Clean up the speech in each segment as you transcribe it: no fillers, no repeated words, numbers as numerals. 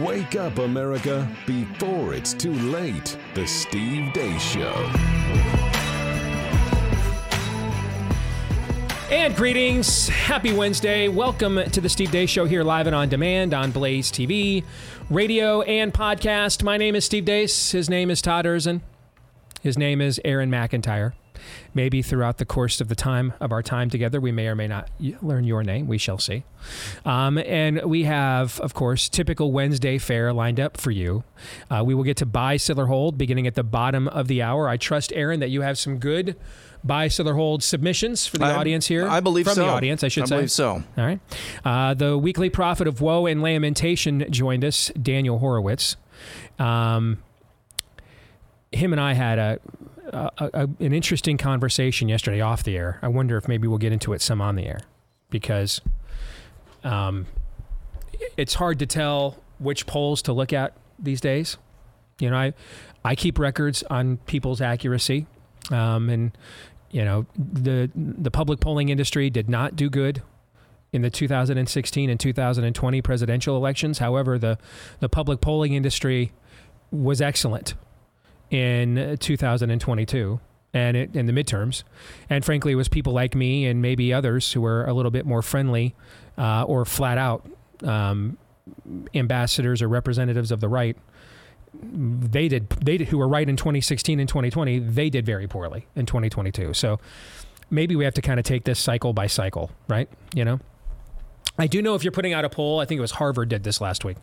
Wake up, America, before it's too late. The Steve Deace Show. And greetings. Happy Wednesday. Welcome to The Steve Deace Show here live and on demand on Blaze TV, radio, and podcast. My name is Steve Deace. His name is Todd Erzin. His name is Aaron McIntyre. Maybe throughout the course of the time of our time together, we may or may not learn your name. We shall see. And we have, of course, typical Wednesday fare lined up for you. We will get to buy, sell, or hold beginning at the bottom of the hour. I trust, Aaron, that you have some good buy, sell, or hold submissions for the audience here. I believe so. From the audience, I should say. I believe so. All right. The weekly prophet of woe and lamentation joined us, Daniel Horowitz. Him and I had an interesting conversation yesterday off the air. I wonder if maybe we'll get into it some on the air, because it's hard to tell which polls to look at these days. You know, I keep records on people's accuracy, and you know, the public polling industry did not do good in the 2016 and 2020 presidential elections. However, the public polling industry was excellent in 2022 and in the midterms. And frankly, it was people like me and maybe others who were a little bit more friendly or flat out ambassadors or representatives of the right. They did who were right in 2016 and 2020. They did very poorly in 2022. So maybe we have to kind of take this cycle by cycle, right? You know, I do know if you're putting out a poll, I think it was Harvard did this last week.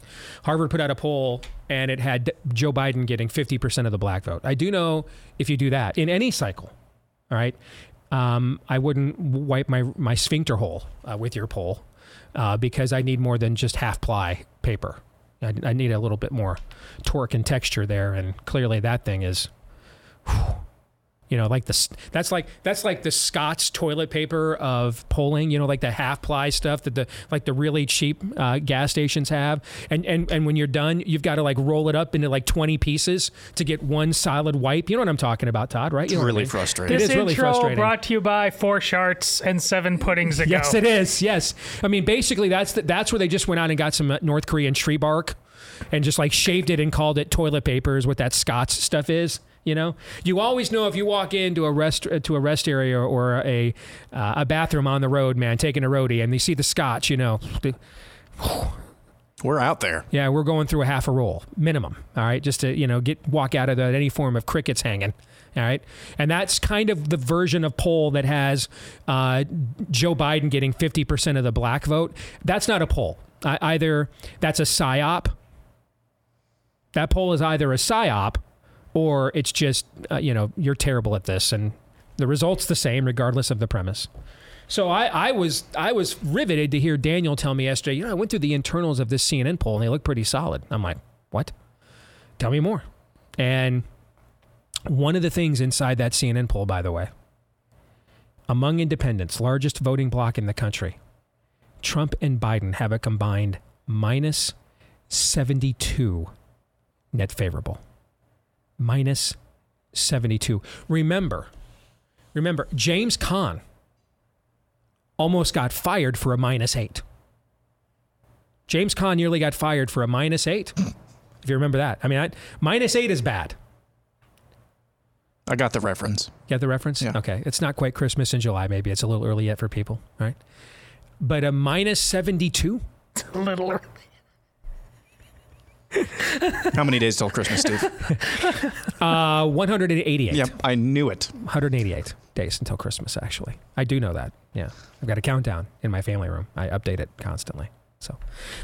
Harvard put out a poll and it had Joe Biden getting 50% of the black vote. I do know if you do that in any cycle, all right, I wouldn't wipe my sphincter hole with your poll because I need more than just half-ply paper. I need a little bit more torque and texture there, and clearly that thing is... Whew, you know, like that's like the Scott's toilet paper of polling. You know, like the half ply stuff that the really cheap gas stations have. And when you're done, you've got to like roll it up into like 20 pieces to get one solid wipe. You know what I'm talking about, Todd? Right? You know, it's really frustrating. This intro really frustrating. Brought to you by 4 sharts and 7 puddings ago. Yes, it is. Yes, I mean basically that's where they just went out and got some North Korean tree bark, and just like shaved it and called it toilet paper. Is what that Scott's stuff is. You know, you always know if you walk into a rest area or a bathroom on the road, man, taking a roadie, and you see the Scotch, you know, we're out there. Yeah, we're going through a half a roll minimum. All right, just to, you know, walk out of that any form of crickets hanging. All right, and that's kind of the version of poll that has Joe Biden getting 50% of the black vote. That's not a poll. Either that's a psyop. That poll is either a psyop, or it's just, you know, you're terrible at this, and the result's the same regardless of the premise. So I was riveted to hear Daniel tell me yesterday, you know, I went through the internals of this CNN poll, and they look pretty solid. I'm like, what? Tell me more. And one of the things inside that CNN poll, by the way, among independents, largest voting bloc in the country, Trump and Biden have a combined minus 72 net favorable. Minus 72. Remember, James Comey almost got fired for a -8. James Comey nearly got fired for a -8. If you remember that. I mean, -8 is bad. I got the reference. You got the reference? Yeah. Okay. It's not quite Christmas in July, maybe. It's a little early yet for people, right? But a -72? It's a little early. How many days till Christmas, Steve? 188. Yep, I knew it. 188 days until Christmas, actually. I do know that. Yeah. I've got a countdown in my family room. I update it constantly. So,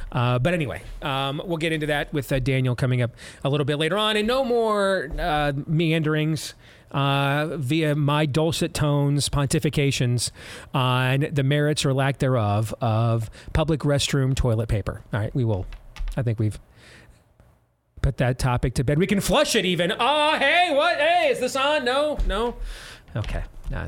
but anyway, we'll get into that with Daniel coming up a little bit later on. And no more meanderings via my dulcet tones, pontifications on the merits or lack thereof of public restroom toilet paper. All right, I think we've put that topic to bed. We can flush it even. Oh, hey, what? Hey, is this on? No. Okay,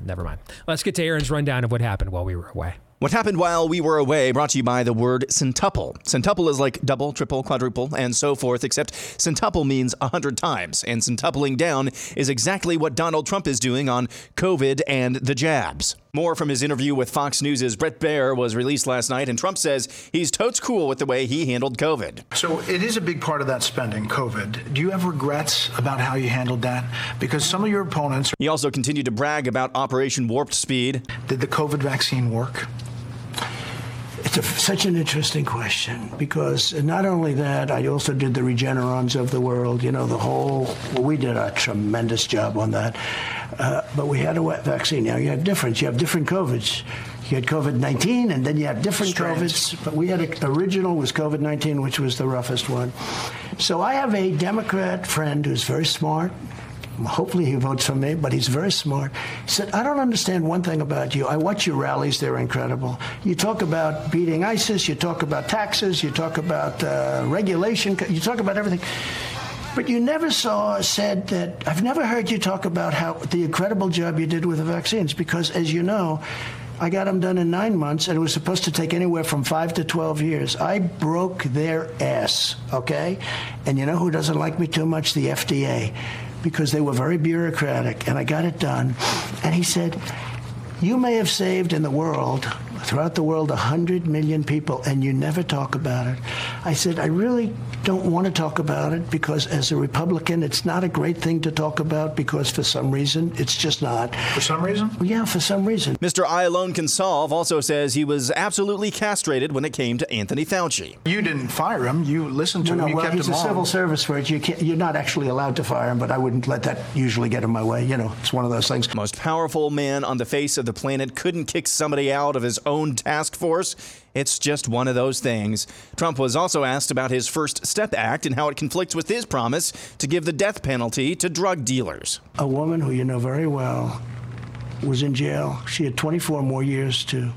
never mind. Let's get to Aaron's rundown of what happened while we were away. What happened while we were away, brought to you by the word centuple. Centuple is like double, triple, quadruple, and so forth, except centuple means 100 times, and centupling down is exactly what Donald Trump is doing on COVID and the jabs. More from his interview with Fox News' Bret Baier was released last night, and Trump says he's totes cool with the way he handled COVID. So it is a big part of that spending, COVID. Do you have regrets about how you handled that? Because some of your opponents... He also continued to brag about Operation Warp Speed. Did the COVID vaccine work? It's such an interesting question, because not only that, I also did the Regenerons of the world, you know, the whole, well, we did a tremendous job on that, but we had a vaccine. Now you have different, COVIDs. You had COVID-19, and then you have different COVIDs, but we had a original was COVID-19, which was the roughest one. So I have a Democrat friend who's very smart. Hopefully he votes for me, but he's very smart. He said, I don't understand one thing about you. I watch your rallies. They're incredible. You talk about beating ISIS. You talk about taxes. You talk about regulation. You talk about everything. But you never said that. I've never heard you talk about how the incredible job you did with the vaccines, because, as you know, I got them done in 9 months, and it was supposed to take anywhere from 5 to 12 years. I broke their ass, okay? And you know who doesn't like me too much? The FDA. Because they were very bureaucratic, and I got it done. And he said, you may have saved in the world, throughout the world, 100 million people, and you never talk about it. I said, I really don't want to talk about it, because as a Republican, it's not a great thing to talk about, because for some reason, it's just not. For some reason? Yeah, for some reason. Mr. I Alone Can Solve also says he was absolutely castrated when it came to Anthony Fauci. You didn't fire him. You listened to him. You kept him on. Well, he's a civil service word. You're not actually allowed to fire him, but I wouldn't let that usually get in my way. You know, it's one of those things. Most powerful man on the face of the planet couldn't kick somebody out of his own task force. It's just one of those things. Trump was also asked about his First Step Act and how it conflicts with his promise to give the death penalty to drug dealers. A woman who you know very well was in jail. She had 24 more years to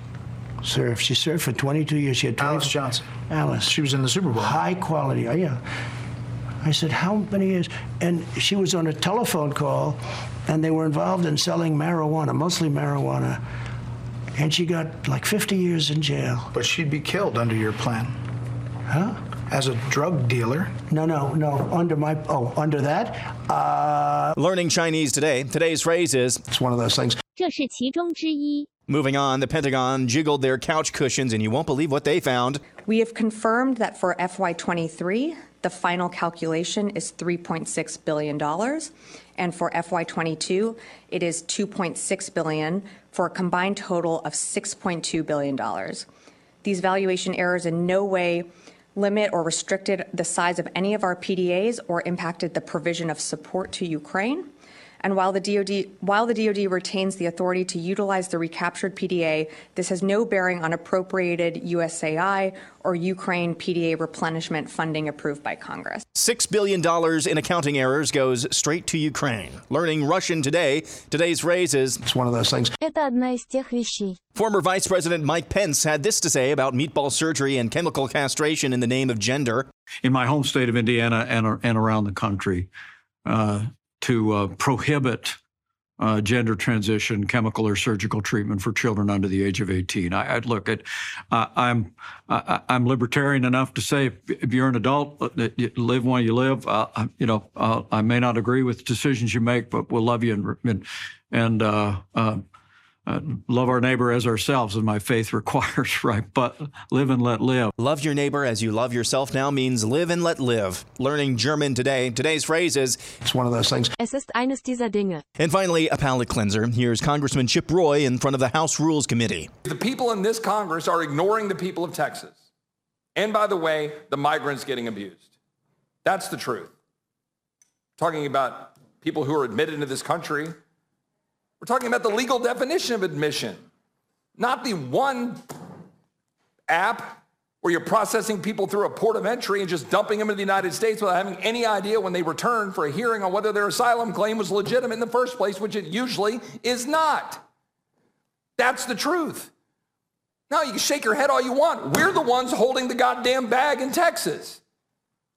serve. She served for 22 years. She had Alice Johnson. Alice. She was in the Super Bowl. High quality. Oh, yeah. I said, how many years? And she was on a telephone call, and they were involved in selling marijuana, mostly marijuana. And she got like 50 years in jail. But she'd be killed under your plan. Huh? As a drug dealer? No. Under that? Learning Chinese today. Today's phrase is... It's one of those things. Moving on, the Pentagon jiggled their couch cushions, and you won't believe what they found. We have confirmed that for FY23, the final calculation is $3.6 billion. And for FY22, it is $2.6 billion, for a combined total of $6.2 billion. These valuation errors in no way limit or restricted the size of any of our PDAs or impacted the provision of support to Ukraine. And while the DOD retains the authority to utilize the recaptured PDA, this has no bearing on appropriated USAI or Ukraine PDA replenishment funding approved by Congress. $6 billion in accounting errors goes straight to Ukraine. Learning Russian today. Today's phrase is... It's one of those things. Former Vice President Mike Pence had this to say about meatball surgery and chemical castration in the name of gender. In my home state of Indiana and around the country, to prohibit gender transition, chemical or surgical treatment for children under the age of 18. I'm libertarian enough to say, if you're an adult, live while you live. I may not agree with decisions you make, but we'll love you and love our neighbor as ourselves, as my faith requires, right? But live and let live. Love your neighbor as you love yourself now means live and let live. Learning German today. Today's phrase is... It's one of those things. Es ist eines dieser Dinge. And finally, a palate cleanser. Here's Congressman Chip Roy in front of the House Rules Committee. The people in this Congress are ignoring the people of Texas. And by the way, the migrants getting abused. That's the truth. Talking about people who are admitted into this country. We're talking about the legal definition of admission, not the one app where you're processing people through a port of entry and just dumping them into the United States without having any idea when they return for a hearing on whether their asylum claim was legitimate in the first place, which it usually is not. That's the truth. Now, you can shake your head all you want. We're the ones holding the goddamn bag in Texas.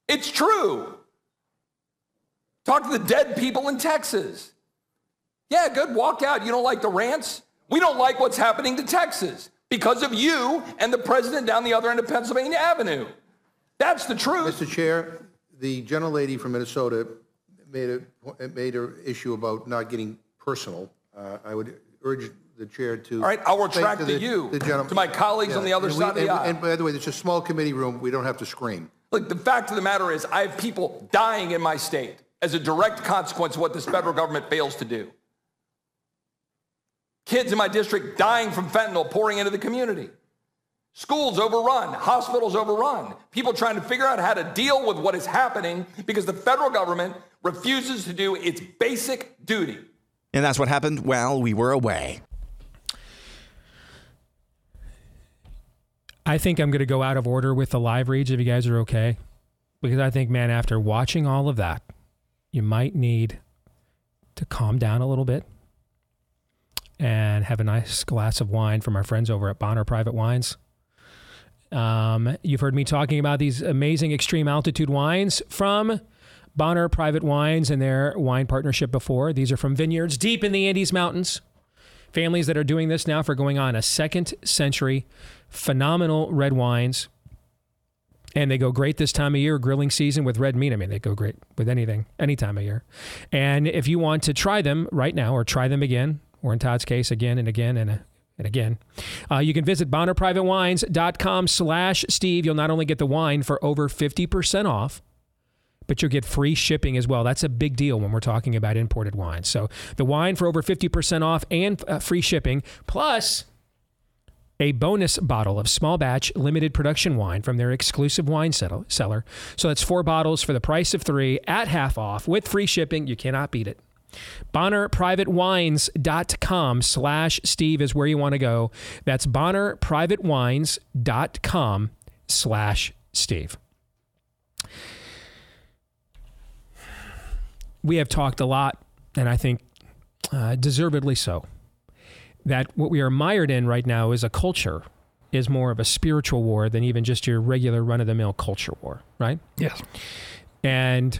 It's true. Talk to the dead people in Texas. Yeah, good, walk out. You don't like the rants? We don't like what's happening to Texas because of you and the president down the other end of Pennsylvania Avenue. That's the truth. Mr. Chair, the gentlelady from Minnesota made an issue about not getting personal. I would urge the chair to... All right, I'll retract to you, to my colleagues on the other side of the aisle. And by the way, it's a small committee room. We don't have to scream. Look, the fact of the matter is I have people dying in my state as a direct consequence of what this federal government fails to do. Kids in my district dying from fentanyl pouring into the community. Schools overrun, hospitals overrun, people trying to figure out how to deal with what is happening because the federal government refuses to do its basic duty. And that's what happened while we were away. I think I'm going to go out of order with the live reads if you guys are okay. Because I think, man, after watching all of that, you might need to calm down a little bit and have a nice glass of wine from our friends over at Bonner Private Wines. You've heard me talking about these amazing extreme altitude wines from Bonner Private Wines and their wine partnership before. These are from vineyards deep in the Andes Mountains. Families that are doing this now for going on a second century. Phenomenal red wines. And they go great this time of year, grilling season with red meat. I mean, they go great with anything, any time of year. And if you want to try them right now or try them again, or in Todd's case, again and again and again. You can visit BonnerPrivateWines.com/Steve. You'll not only get the wine for over 50% off, but you'll get free shipping as well. That's a big deal when we're talking about imported wine. So the wine for over 50% off and free shipping, plus a bonus bottle of small batch limited production wine from their exclusive wine cellar. So that's 4 bottles for the price of 3 at half off with free shipping. You cannot beat it. BonnerPrivateWines.com/Steve is where you want to go. That's BonnerPrivateWines.com/Steve. We have talked a lot, and I think deservedly so, that what we are mired in right now is a culture, is more of a spiritual war than even just your regular run-of-the-mill culture war, right? Yes. And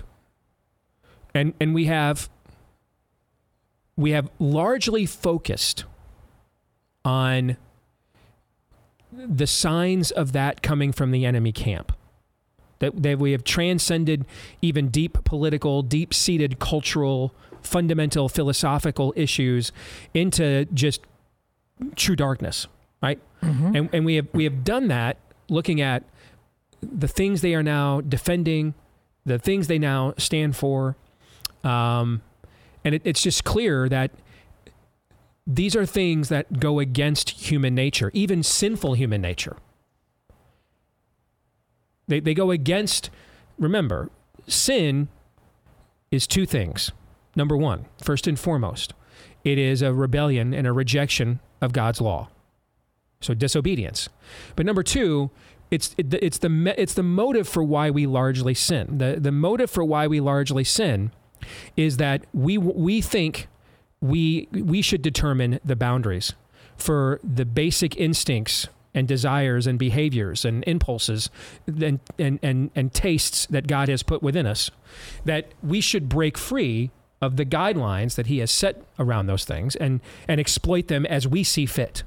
we have largely focused on the signs of that coming from the enemy camp. That we have transcended even deep political, deep-seated cultural, fundamental philosophical issues into just true darkness, right? Mm-hmm. And we have done that looking at the things they are now defending, the things they now stand for, and it's just clear that these are things that go against human nature, even sinful human nature. They go against, remember, sin is 2 things. Number 1, first and foremost, it is a rebellion and a rejection of God's law. So disobedience. But number 2, it's the motive for why we largely sin. The motive for why we largely sin is that we think we should determine the boundaries for the basic instincts and desires and behaviors and impulses and tastes that God has put within us, that we should break free of the guidelines that he has set around those things and exploit them as we see fit.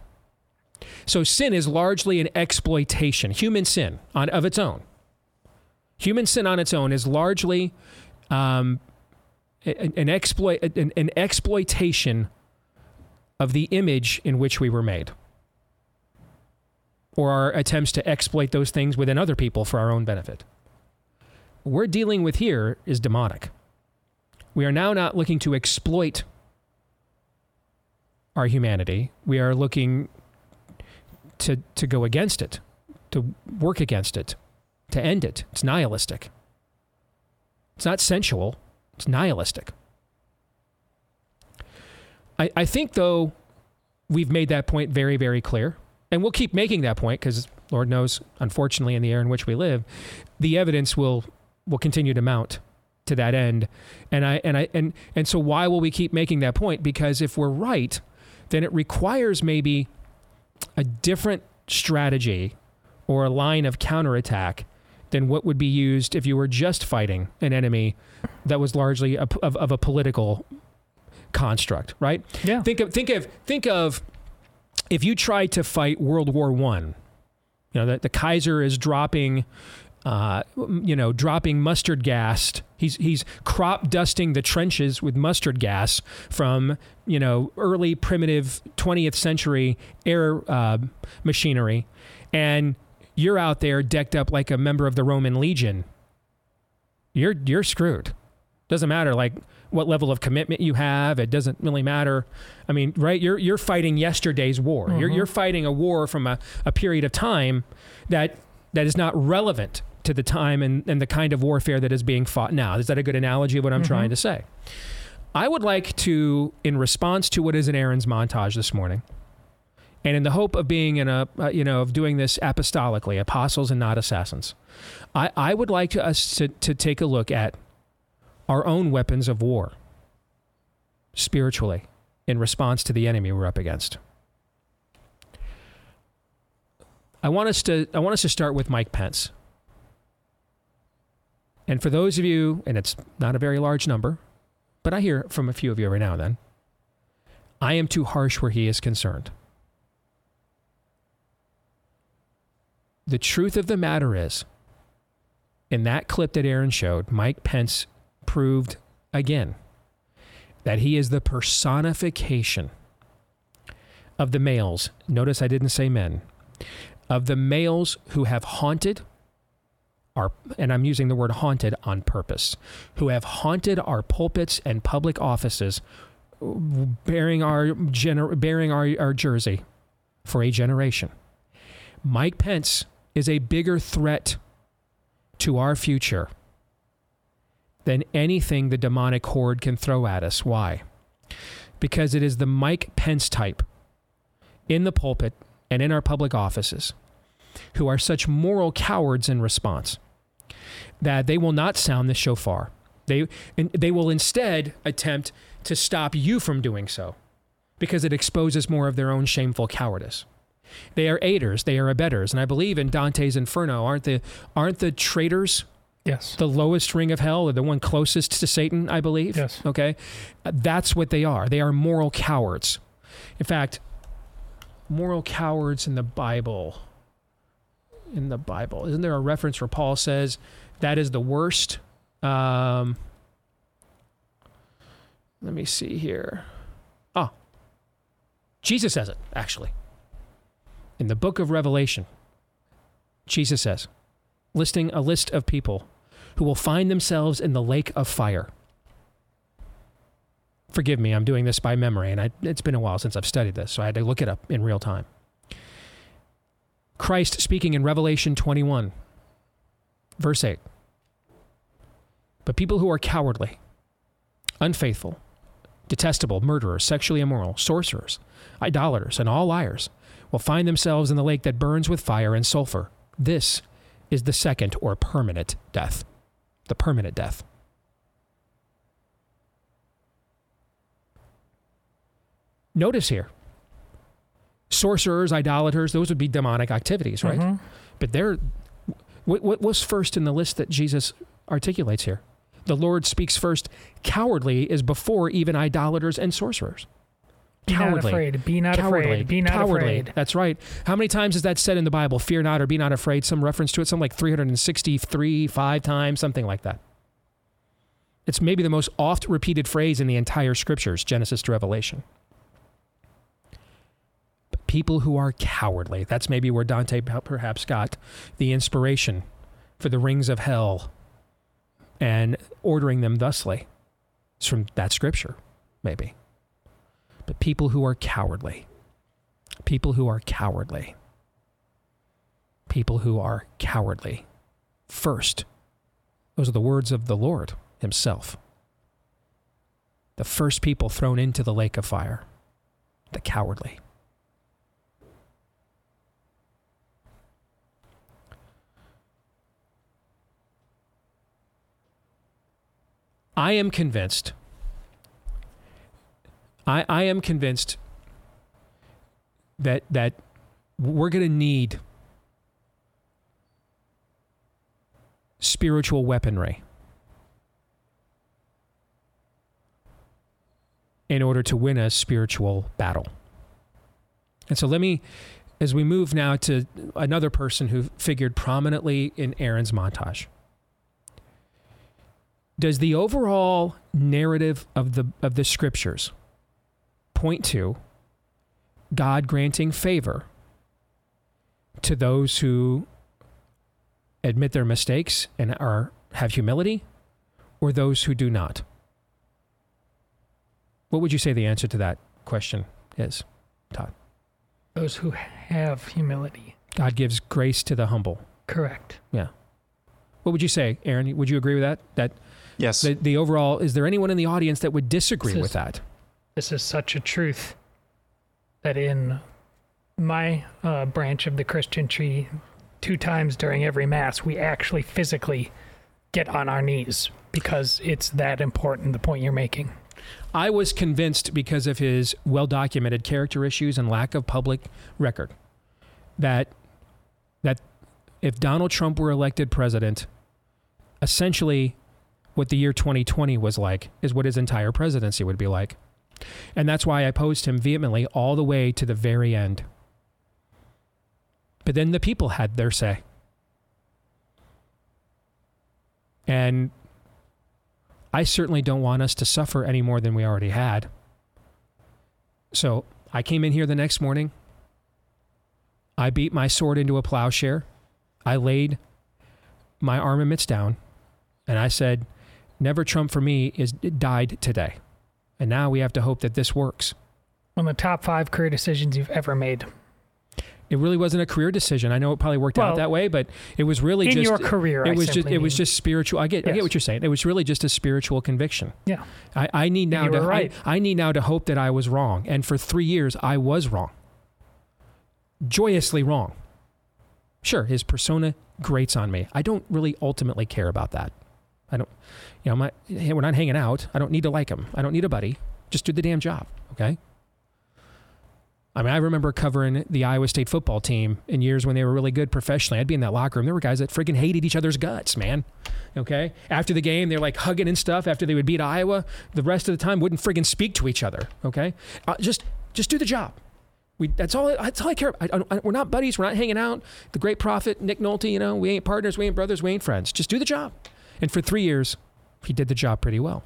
So sin is largely an exploitation, human sin of its own. Human sin on its own is largely an exploitation of the image in which we were made, or our attempts to exploit those things within other people for our own benefit. What we're dealing with here is demonic. We are now not looking to exploit our humanity. We are looking to go against it, to work against it, to end it. It's nihilistic. It's not sensual. It's nihilistic. I think, though, we've made that point very, very clear. And we'll keep making that point because, Lord knows, unfortunately, in the era in which we live, the evidence will continue to mount to that end. And so why will we keep making that point? Because if we're right, then it requires maybe a different strategy or a line of counterattack than what would be used if you were just fighting an enemy that was largely of a political construct, right? Yeah. Think of if you tried to fight World War I, you know, the Kaiser is dropping dropping mustard gas. He's crop dusting the trenches with mustard gas from, early primitive 20th century air machinery. And you're out there decked up like a member of the Roman legion. You're screwed. Doesn't matter like what level of commitment you have. It doesn't really matter. I mean, right? You're fighting yesterday's war. Mm-hmm. You're fighting a war from a period of time that is not relevant to the time and the kind of warfare that is being fought now. Is that a good analogy of what I'm trying to say? I would like to, in response to what is in Aaron's montage this morning, and in the hope of being of doing this apostolically, apostles and not assassins, I would like us to take a look at our own weapons of war spiritually in response to the enemy we're up against. I want us to start with Mike Pence. And for those of you, and it's not a very large number, but I hear from a few of you every now and then, I am too harsh where he is concerned. The truth of the matter is, in that clip that Aaron showed, Mike Pence proved again that he is the personification of the males. Notice I didn't say men. Of the males who have haunted our, and I'm using the word haunted on purpose, who have haunted our pulpits and public offices, bearing our jersey for a generation. Mike Pence is a bigger threat to our future than anything the demonic horde can throw at us. Why? Because it is the Mike Pence type in the pulpit and in our public offices who are such moral cowards in response that they will not sound the shofar. They will instead attempt to stop you from doing so because it exposes more of their own shameful cowardice. They are aiders, they are abettors, and I believe in Dante's Inferno, aren't the traitors? Yes. The lowest ring of hell, or the one closest to Satan, I believe. Yes. Okay. That's what they are. They are moral cowards. In fact, moral cowards in the Bible. Isn't there a reference where Paul says that is the worst? Let me see here. Oh, Jesus says it, actually. In the book of Revelation, Jesus says, listing a list of people who will find themselves in the lake of fire. Forgive me, I'm doing this by memory, and it's been a while since I've studied this, so I had to look it up in real time. Christ speaking in Revelation 21, verse 8. But people who are cowardly, unfaithful, detestable, murderers, sexually immoral, sorcerers, idolaters, and all liars will find themselves in the lake that burns with fire and sulfur. This is the second or permanent death. The permanent death. Notice here, sorcerers, idolaters, those would be demonic activities, right? Mm-hmm. But what was first in the list that Jesus articulates here? The Lord speaks first. Cowardly is before even idolaters and sorcerers. Be not afraid. That's right. How many times is that said in the Bible? Fear not or be not afraid. Some reference to it, some like 365 times, something like that. It's maybe the most oft repeated phrase in the entire scriptures, Genesis to Revelation. But people who are cowardly, that's maybe where Dante perhaps got the inspiration for the rings of hell and ordering them thusly. It's from that scripture, maybe. But people who are cowardly. First, those are the words of the Lord himself. The first people thrown into the lake of fire, the cowardly. I am convinced that we're going to need spiritual weaponry in order to win a spiritual battle. And so let me as we move now to another person who figured prominently in Aaron's montage. Does the overall narrative of the scriptures point to God granting favor to those who admit their mistakes and have humility, or those who do not? What would you say the answer to that question is, Todd? Those who have humility. God gives grace to the humble. Correct. Yeah. What would you say, Aaron? Would you agree with that? Yes. The overall, is there anyone in the audience that would disagree with that? This is such a truth that in my branch of the Christian tree, 2 times during every Mass, we actually physically get on our knees because it's that important, the point you're making. I was convinced, because of his well-documented character issues and lack of public record, that if Donald Trump were elected president, essentially what the year 2020 was like is what his entire presidency would be like. And that's why I opposed him vehemently all the way to the very end. But then the people had their say. And I certainly don't want us to suffer any more than we already had. So I came in here the next morning. I beat my sword into a plowshare. I laid my armaments down. And I said, never Trump for me died today. And now we have to hope that this works. One of the top 5 career decisions you've ever made. It really wasn't a career decision. I know it probably worked out that way, but it was really in just your career. It was just spiritual. I get what you're saying. It was really just a spiritual conviction. Yeah. I need now to hope that I was wrong. And for 3 years I was wrong. Joyously wrong. Sure, his persona grates on me. I don't really ultimately care about that. We're not hanging out. I don't need to like him. I don't need a buddy. Just do the damn job, okay? I mean, I remember covering the Iowa State football team in years when they were really good professionally. I'd be in that locker room. There were guys that friggin' hated each other's guts, man, okay? After the game, they're like hugging and stuff. After they would beat Iowa, the rest of the time wouldn't friggin' speak to each other, okay? Just do the job. That's all I care about. We're not buddies. We're not hanging out. The great prophet, Nick Nolte, we ain't partners, we ain't brothers, we ain't friends. Just do the job. And for 3 years, he did the job pretty well,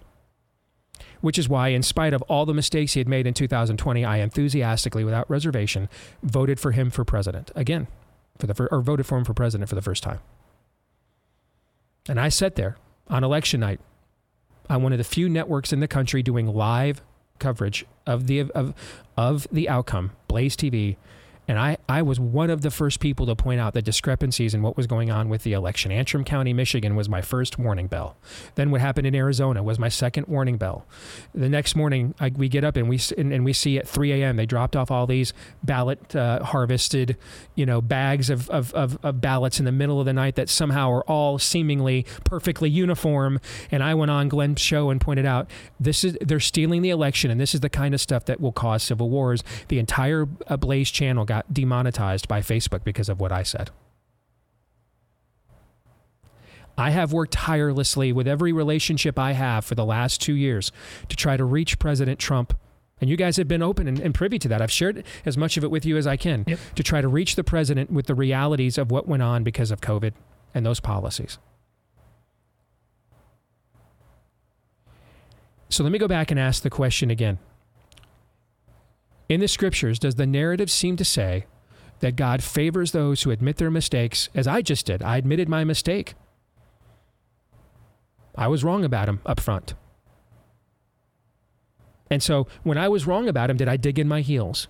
which is why, in spite of all the mistakes he had made in 2020, I enthusiastically, without reservation, voted for him for president for the first time. And I sat there on election night on one of the few networks in the country doing live coverage of the outcome, Blaze TV, and I was one of the first people to point out the discrepancies in what was going on with the election. Antrim County, Michigan was my first warning bell. Then what happened in Arizona was my second warning bell. The next morning, we get up and we see at 3 a.m. they dropped off all these ballot harvested, bags of ballots in the middle of the night that somehow are all seemingly perfectly uniform. And I went on Glenn's show and pointed out they're stealing the election, and this is the kind of stuff that will cause civil wars. The entire Blaze channel got demonetized by Facebook because of what I said. I have worked tirelessly with every relationship I have for the last 2 years to try to reach President Trump. And you guys have been open and privy to that. I've shared as much of it with you as I can to try to reach the president with the realities of what went on because of COVID and those policies. So let me go back and ask the question again. In the scriptures, does the narrative seem to say that God favors those who admit their mistakes, as I just did? I admitted my mistake. I was wrong about him up front. And so when I was wrong about him, did I dig in my heels?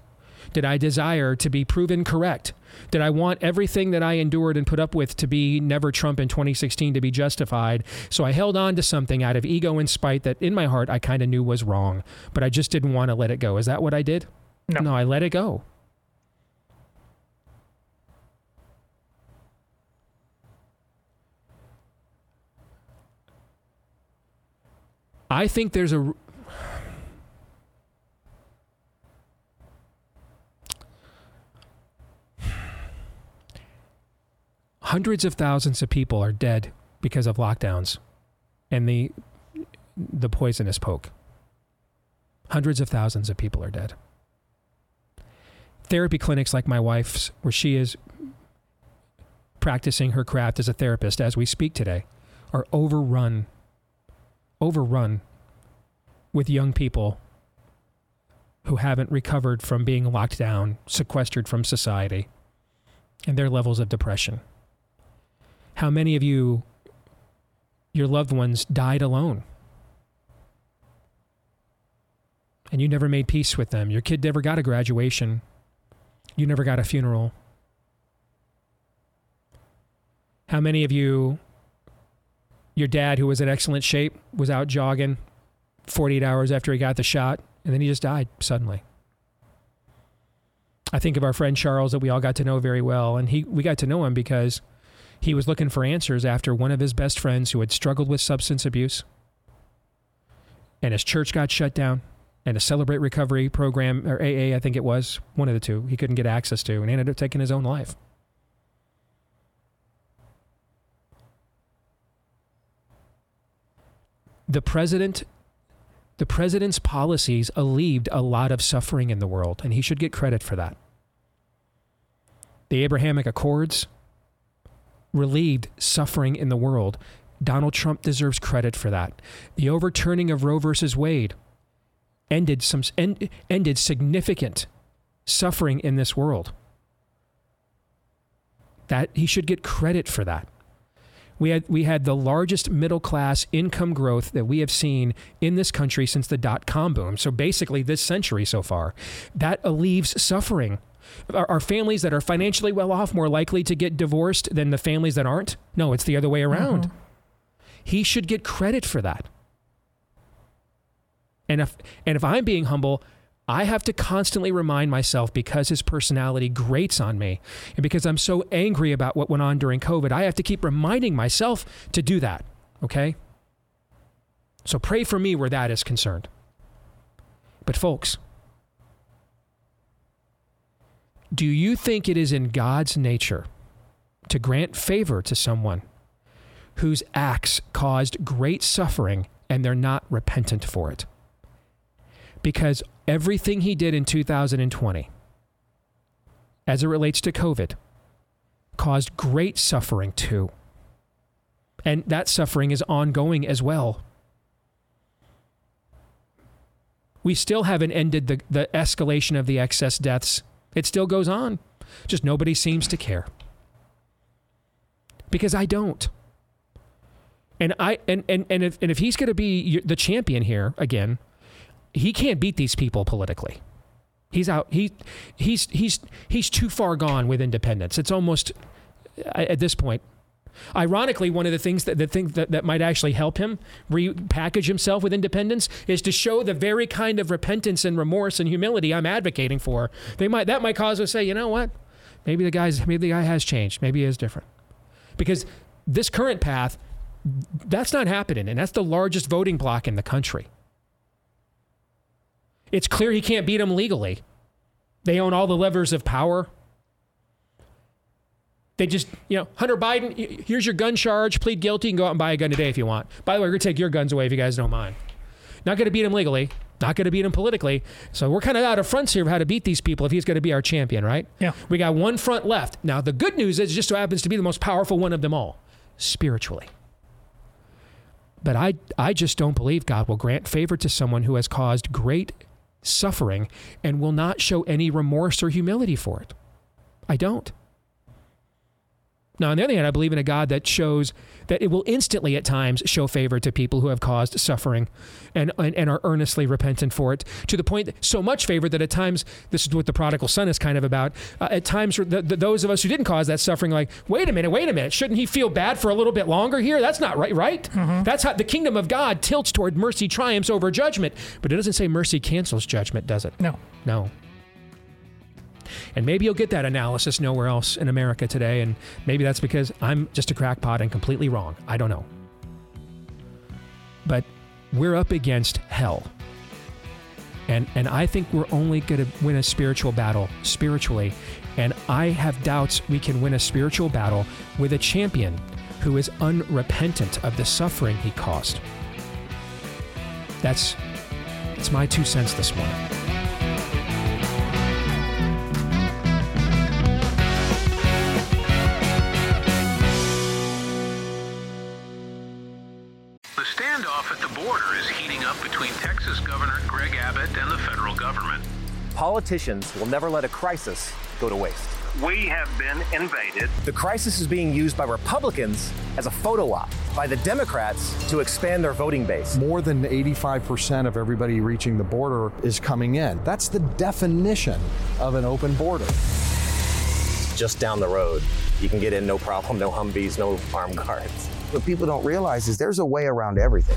Did I desire to be proven correct? Did I want everything that I endured and put up with to be never Trump in 2016 to be justified? So I held on to something out of ego and spite that in my heart I kind of knew was wrong, but I just didn't want to let it go. Is that what I did? No, I let it go. I think there's a... Hundreds of thousands of people are dead because of lockdowns and the poisonous poke. Hundreds of thousands of people are dead. therapy clinics like my wife's, where she is practicing her craft as a therapist as we speak today, are overrun with young people who haven't recovered from being locked down, sequestered from society, and their levels of depression. How many of you, your loved ones, died alone? And you never made peace with them. Your kid never got a graduation. You never got a funeral. How many of you, your dad, who was in excellent shape, was out jogging 48 hours after he got the shot, and then he just died suddenly? I think of our friend Charles that we all got to know very well, and we got to know him because he was looking for answers after one of his best friends who had struggled with substance abuse, and his church got shut down. And a Celebrate Recovery program, or AA, I think it was, one of the two, he couldn't get access to, and ended up taking his own life. The president's policies alleviated a lot of suffering in the world, and he should get credit for that. The Abrahamic Accords relieved suffering in the world. Donald Trump deserves credit for that. The overturning of Roe versus Wade ended significant suffering in this world. That he should get credit for that. We had the largest middle class income growth that we have seen in this country since the dot-com boom. So basically this century so far. That alleviates suffering. Are families that are financially well off more likely to get divorced than the families that aren't? No, it's the other way around. Mm-hmm. He should get credit for that. And if I'm being humble, I have to constantly remind myself, because his personality grates on me and because I'm so angry about what went on during COVID, I have to keep reminding myself to do that, okay? So pray for me where that is concerned. But folks, do you think it is in God's nature to grant favor to someone whose acts caused great suffering and they're not repentant for it? Because everything he did in 2020, as it relates to COVID, caused great suffering too. And that suffering is ongoing as well. We still haven't ended the escalation of the excess deaths. It still goes on. Just nobody seems to care. Because I don't. And if he's going to be the champion here again, he can't beat these people politically. He's out. He's too far gone with independence. It's almost at this point. Ironically, one of the things that might actually help him repackage himself with independence is to show the very kind of repentance and remorse and humility I'm advocating for. That might cause us to say, you know what? Maybe the guy has changed. Maybe he is different. Because this current path, that's not happening, and that's the largest voting bloc in the country. It's clear he can't beat them legally. They own all the levers of power. They just, Hunter Biden, here's your gun charge, plead guilty, you can go out and buy a gun today if you want. By the way, we're going to take your guns away if you guys don't mind. Not going to beat him legally, not going to beat him politically. So we're kind of out of fronts here of how to beat these people if he's going to be our champion, right? Yeah. We got one front left. Now, the good news is it just so happens to be the most powerful one of them all, spiritually. But I just don't believe God will grant favor to someone who has caused great suffering and will not show any remorse or humility for it. I don't. Now, on the other hand, I believe in a God that shows that it will instantly at times show favor to people who have caused suffering and are earnestly repentant for it, to the point that so much favor that at times, this is what the prodigal son is kind of about, at times those of us who didn't cause that suffering are like, wait a minute, shouldn't he feel bad for a little bit longer here? That's not right? Mm-hmm. That's how the kingdom of God tilts toward mercy triumphs over judgment, but it doesn't say mercy cancels judgment, does it? No. And maybe you'll get that analysis nowhere else in America today, and maybe that's because I'm just a crackpot and completely wrong. I don't know. But we're up against hell. And I think we're only going to win a spiritual battle spiritually, and I have doubts we can win a spiritual battle with a champion who is unrepentant of the suffering he caused. That's my 2 cents this morning. The standoff at the border is heating up between Texas Governor Greg Abbott and the federal government. Politicians will never let a crisis go to waste. We have been invaded. The crisis is being used by Republicans as a photo op, by the Democrats to expand their voting base. More than 85% of everybody reaching the border is coming in. That's the definition of an open border. Just down the road, you can get in no problem, no Humvees, no armed guards. What people don't realize is there's a way around everything.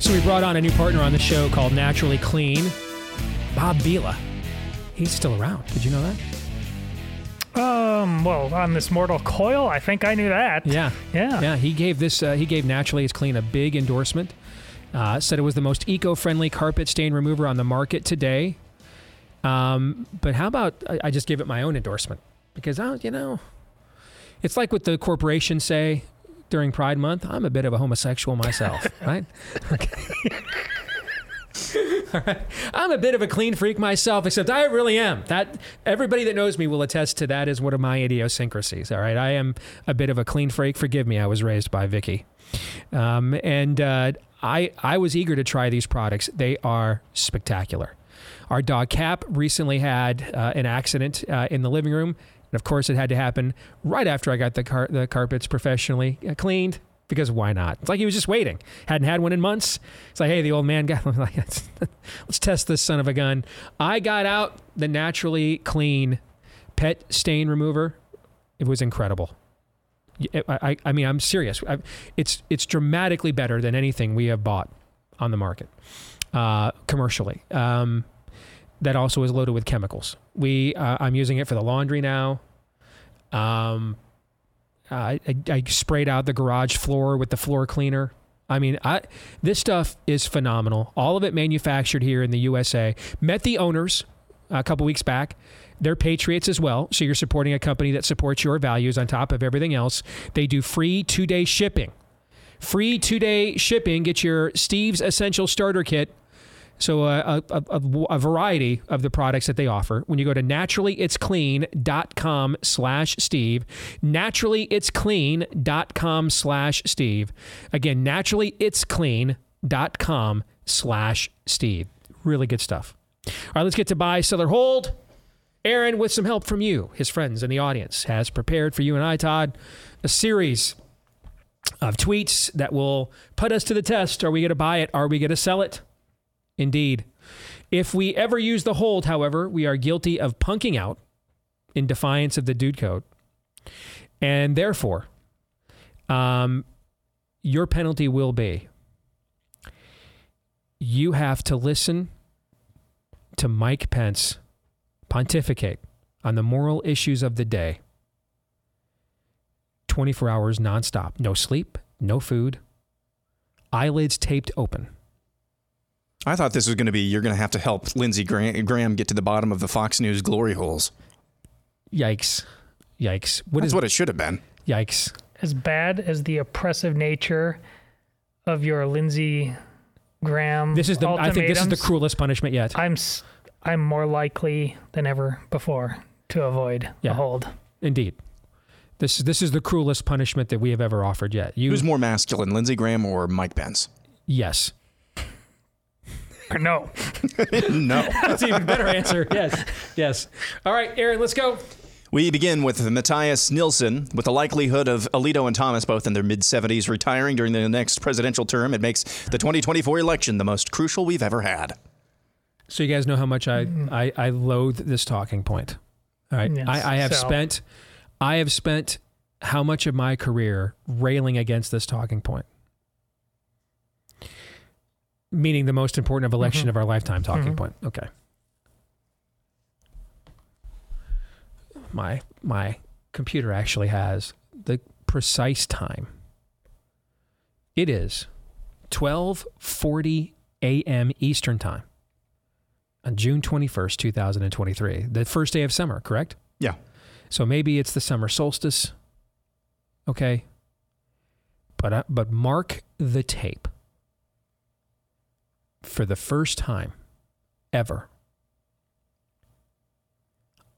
So we brought on a new partner on the show called Naturally Clean, Bob Vila. He's still around. Did you know that? Well, on this mortal coil, I think I knew that. Yeah. He gave Naturally Clean a big endorsement. Said it was the most eco-friendly carpet stain remover on the market today. But how about I just give it my own endorsement? Because it's like what the corporations say during Pride Month. I'm a bit of a homosexual myself, right? Okay. All right. I'm a bit of a clean freak myself, except I really am. That everybody that knows me will attest to that as one of my idiosyncrasies. All right. I am a bit of a clean freak. Forgive me. I was raised by Vicky. I was eager to try these products. They are spectacular. Our dog Cap recently had an accident in the living room. And of course, it had to happen right after I got the carpets professionally cleaned, because why not? It's like he was just waiting. Hadn't had one in months. It's like, hey, the old man got, like, let's test this son of a gun. I got out the Naturally Clean pet stain remover. It was incredible. I mean, I'm serious. It's dramatically better than anything we have bought on the market commercially. That also is loaded with chemicals. I'm using it for the laundry now. I sprayed out the garage floor with the floor cleaner. I mean, this stuff is phenomenal. All of it manufactured here in the USA. Met the owners a couple weeks back. They're patriots as well. So you're supporting a company that supports your values on top of everything else. They do free 2-day shipping. Free 2-day shipping. Get your Steve's Essential Starter Kit. So a variety of the products that they offer. When you go to naturallyitsclean.com/Steve, naturallyitsclean.com/Steve. Again, naturallyitsclean.com/Steve. Really good stuff. All right, let's get to buy, sell, or hold. Aaron, with some help from you, his friends in the audience, has prepared for you and I, Todd, a series of tweets that will put us to the test. Are we going to buy it? Are we going to sell it? Indeed. If we ever use the hold, however, we are guilty of punking out in defiance of the dude code. And therefore, your penalty will be you have to listen to Mike Pence pontificate on the moral issues of the day. 24 hours nonstop. No sleep, no food, eyelids taped open. I thought this was going to be, you're going to have to help Lindsey Graham get to the bottom of the Fox News glory holes. Yikes. That's what it should have been. Yikes. As bad as the oppressive nature of your Lindsey Graham ultimatums, I think this is the cruelest punishment yet. I'm more likely than ever before to avoid a hold. Indeed. This is the cruelest punishment that we have ever offered yet. Who's more masculine, Lindsey Graham or Mike Pence? Yes. No. No. That's an even better answer. Yes. All right, Aaron, let's go. We begin with Matthias Nilsson. With the likelihood of Alito and Thomas, both in their mid-70s, retiring during the next presidential term, it makes the 2024 election the most crucial we've ever had. So you guys know how much I loathe this talking point. All right. Yes, I have spent how much of my career railing against this talking point. Meaning the most important of election of our lifetime talking point. Okay. My computer actually has the precise time. It is 12:40 a.m. Eastern Time on June 21st, 2023. The first day of summer, correct? Yeah. So maybe it's the summer solstice. Okay. But mark the tape. For the first time ever,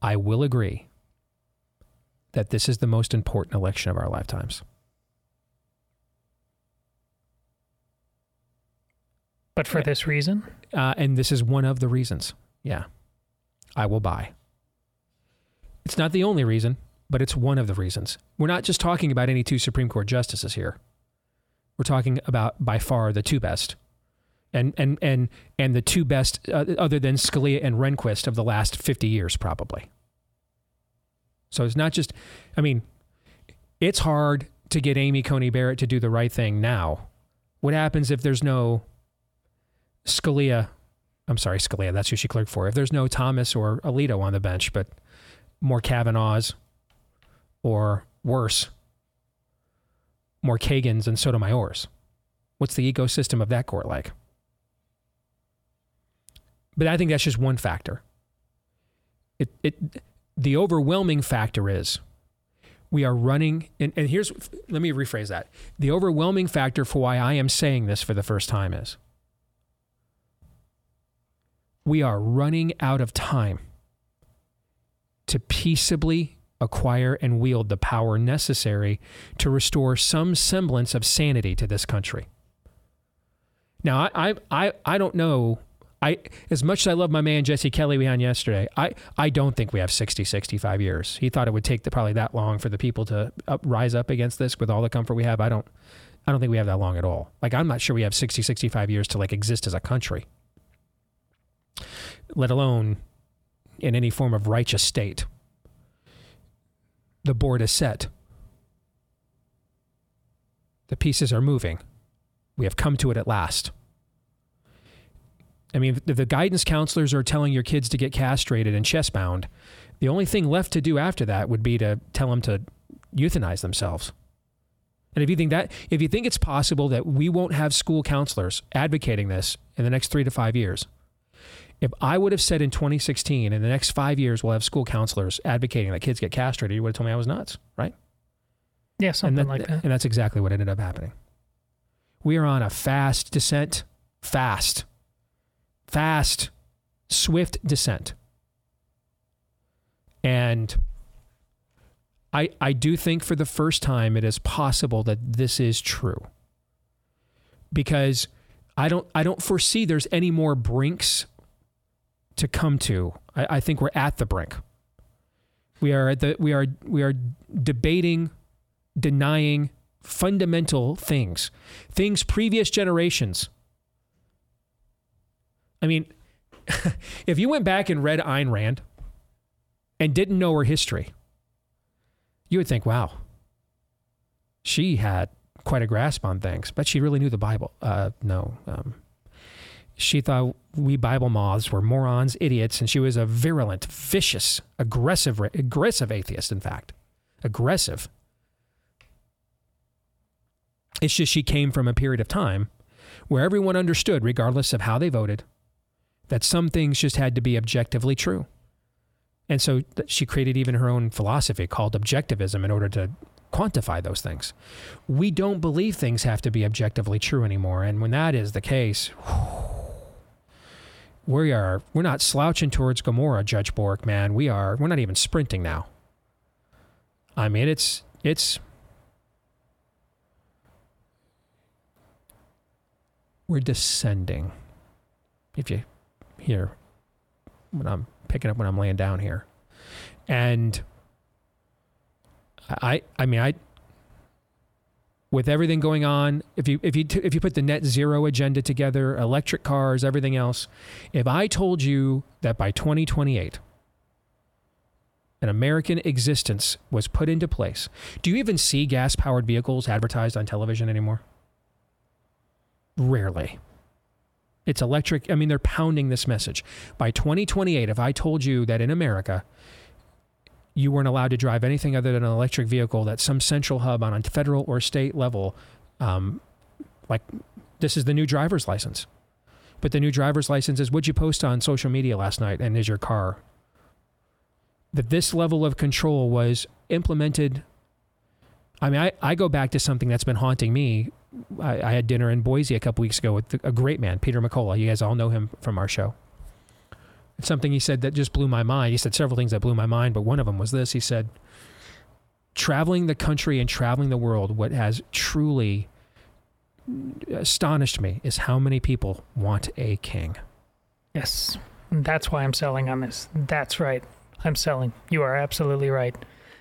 I will agree that this is the most important election of our lifetimes. But for this reason? And this is one of the reasons. Yeah. I will buy. It's not the only reason, but it's one of the reasons. We're not just talking about any two Supreme Court justices here. We're talking about by far the two best. And the two best, other than Scalia and Rehnquist, of the last 50 years, probably. So it's not just, I mean, it's hard to get Amy Coney Barrett to do the right thing now. What happens if there's no Scalia, that's who she clerked for. If there's no Thomas or Alito on the bench, but more Kavanaughs, or worse, more Kagans and Sotomayors. What's the ecosystem of that court like? But I think that's just one factor. The overwhelming factor is we are running, and here's, let me rephrase that. The overwhelming factor for why I am saying this for the first time is we are running out of time to peaceably acquire and wield the power necessary to restore some semblance of sanity to this country. Now, I don't know. As much as I love my man Jesse Kelly we had yesterday, I don't think we have 60, 65 years. He thought it would take probably that long for the people to rise up against this with all the comfort we have. I don't think we have that long at all. Like, I'm not sure we have 60, 65 years to like exist as a country, let alone in any form of righteous state. The board is set. The pieces are moving. We have come to it at last. I mean, if the guidance counselors are telling your kids to get castrated and chest bound, the only thing left to do after that would be to tell them to euthanize themselves. And if you think it's possible that we won't have school counselors advocating this in the next 3 to 5 years, if I would have said in 2016, in the next 5 years, we'll have school counselors advocating that kids get castrated, you would have told me I was nuts, right? Yeah, something like that. And that's exactly what ended up happening. We are on a fast descent. Fast, swift descent. And I do think for the first time it is possible that this is true. Because I don't foresee there's any more brinks to come to. I think we're at the brink. We are debating, denying fundamental things previous generations. I mean, if you went back and read Ayn Rand and didn't know her history, you would think, wow, she had quite a grasp on things, but she really knew the Bible. She thought we Bible moths were morons, idiots, and she was a virulent, vicious, aggressive atheist, in fact. Aggressive. It's just she came from a period of time where everyone understood, regardless of how they voted, that some things just had to be objectively true. And so she created even her own philosophy called objectivism in order to quantify those things. We don't believe things have to be objectively true anymore. And when that is the case, we're not slouching towards Gomorrah, Judge Bork, man. We're not even sprinting now. I mean, we're descending. If you hear what I'm picking up when I'm laying down here. And I mean, with everything going on, if you put the net zero agenda together, electric cars, everything else, if I told you that by 2028, an American existence was put into place, do you even see gas-powered vehicles advertised on television anymore? Rarely. It's electric. I mean, they're pounding this message. By 2028, if I told you that in America, you weren't allowed to drive anything other than an electric vehicle, that some central hub on a federal or state level, like this is the new driver's license. But the new driver's license is, what'd you post on social media last night? And is your car? That this level of control was implemented. I mean, I go back to something that's been haunting me. I had dinner in Boise a couple weeks ago with a great man, Peter McCullough. You guys all know him from our show. It's something he said that just blew my mind. He said several things that blew my mind, but one of them was this. He said, traveling the country and traveling the world, what has truly astonished me is how many people want a king. Yes, that's why I'm selling on this. That's right. I'm selling. You are absolutely right.